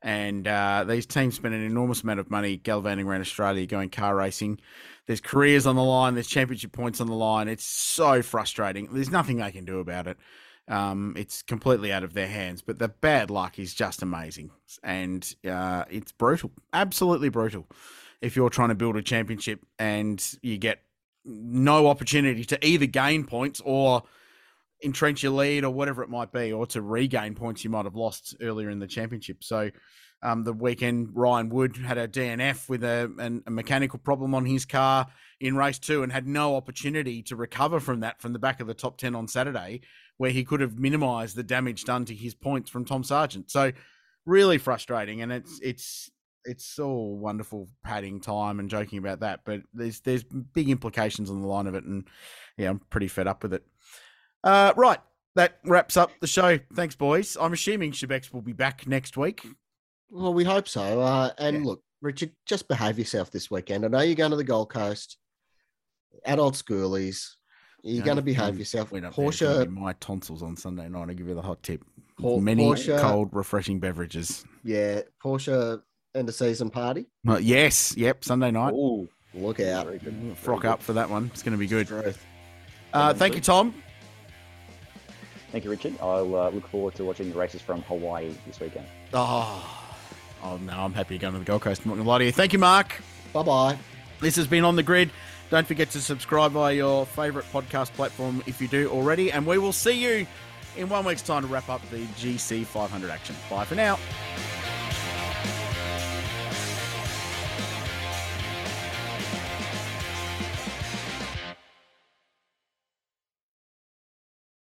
and uh, these teams spend an enormous amount of money gallivanting around Australia, going car racing. There's careers on the line. There's championship points on the line. It's so frustrating. There's nothing they can do about it. Um, it's completely out of their hands, but the bad luck is just amazing, and uh, it's brutal, absolutely brutal. If you're trying to build a championship and you get no opportunity to either gain points or entrench your lead or whatever it might be, or to regain points you might have lost earlier in the championship. So um, the weekend, Ryan Wood had a D N F with a, a mechanical problem on his car in race two and had no opportunity to recover from that from the back of the top ten on Saturday, where he could have minimised the damage done to his points from Tom Sargent. So really frustrating, and it's it's it's all wonderful padding time and joking about that, but there's there's big implications on the line of it, and yeah, I'm pretty fed up with it. Uh, right, that wraps up the show. Thanks, boys. I'm assuming Shebex will be back next week. Well, we hope so. Uh, and yeah. Look, Richard, just behave yourself this weekend. I know you're going to the Gold Coast, adult schoolies. You're no, going to behave yourself. Porsche, my tonsils on Sunday night. I'll give you the hot tip. Por- Many Porsche, cold, refreshing beverages. Yeah, Porsche end of season party. Uh, yes, yep, Sunday night. Ooh, look out! Frock Very up good. For that one. It's going to be good. Uh, thank you, Tom. Thank you, Richard. I'll uh, look forward to watching the races from Hawaii this weekend. Oh, oh no, I'm happy you're going to the Gold Coast. I'm not going to lie to you. Thank you, Mark. Bye bye. This has been On The Grid. Don't forget to subscribe via your favourite podcast platform if you do already. And we will see you in one week's time to wrap up the G C five hundred action. Bye for now.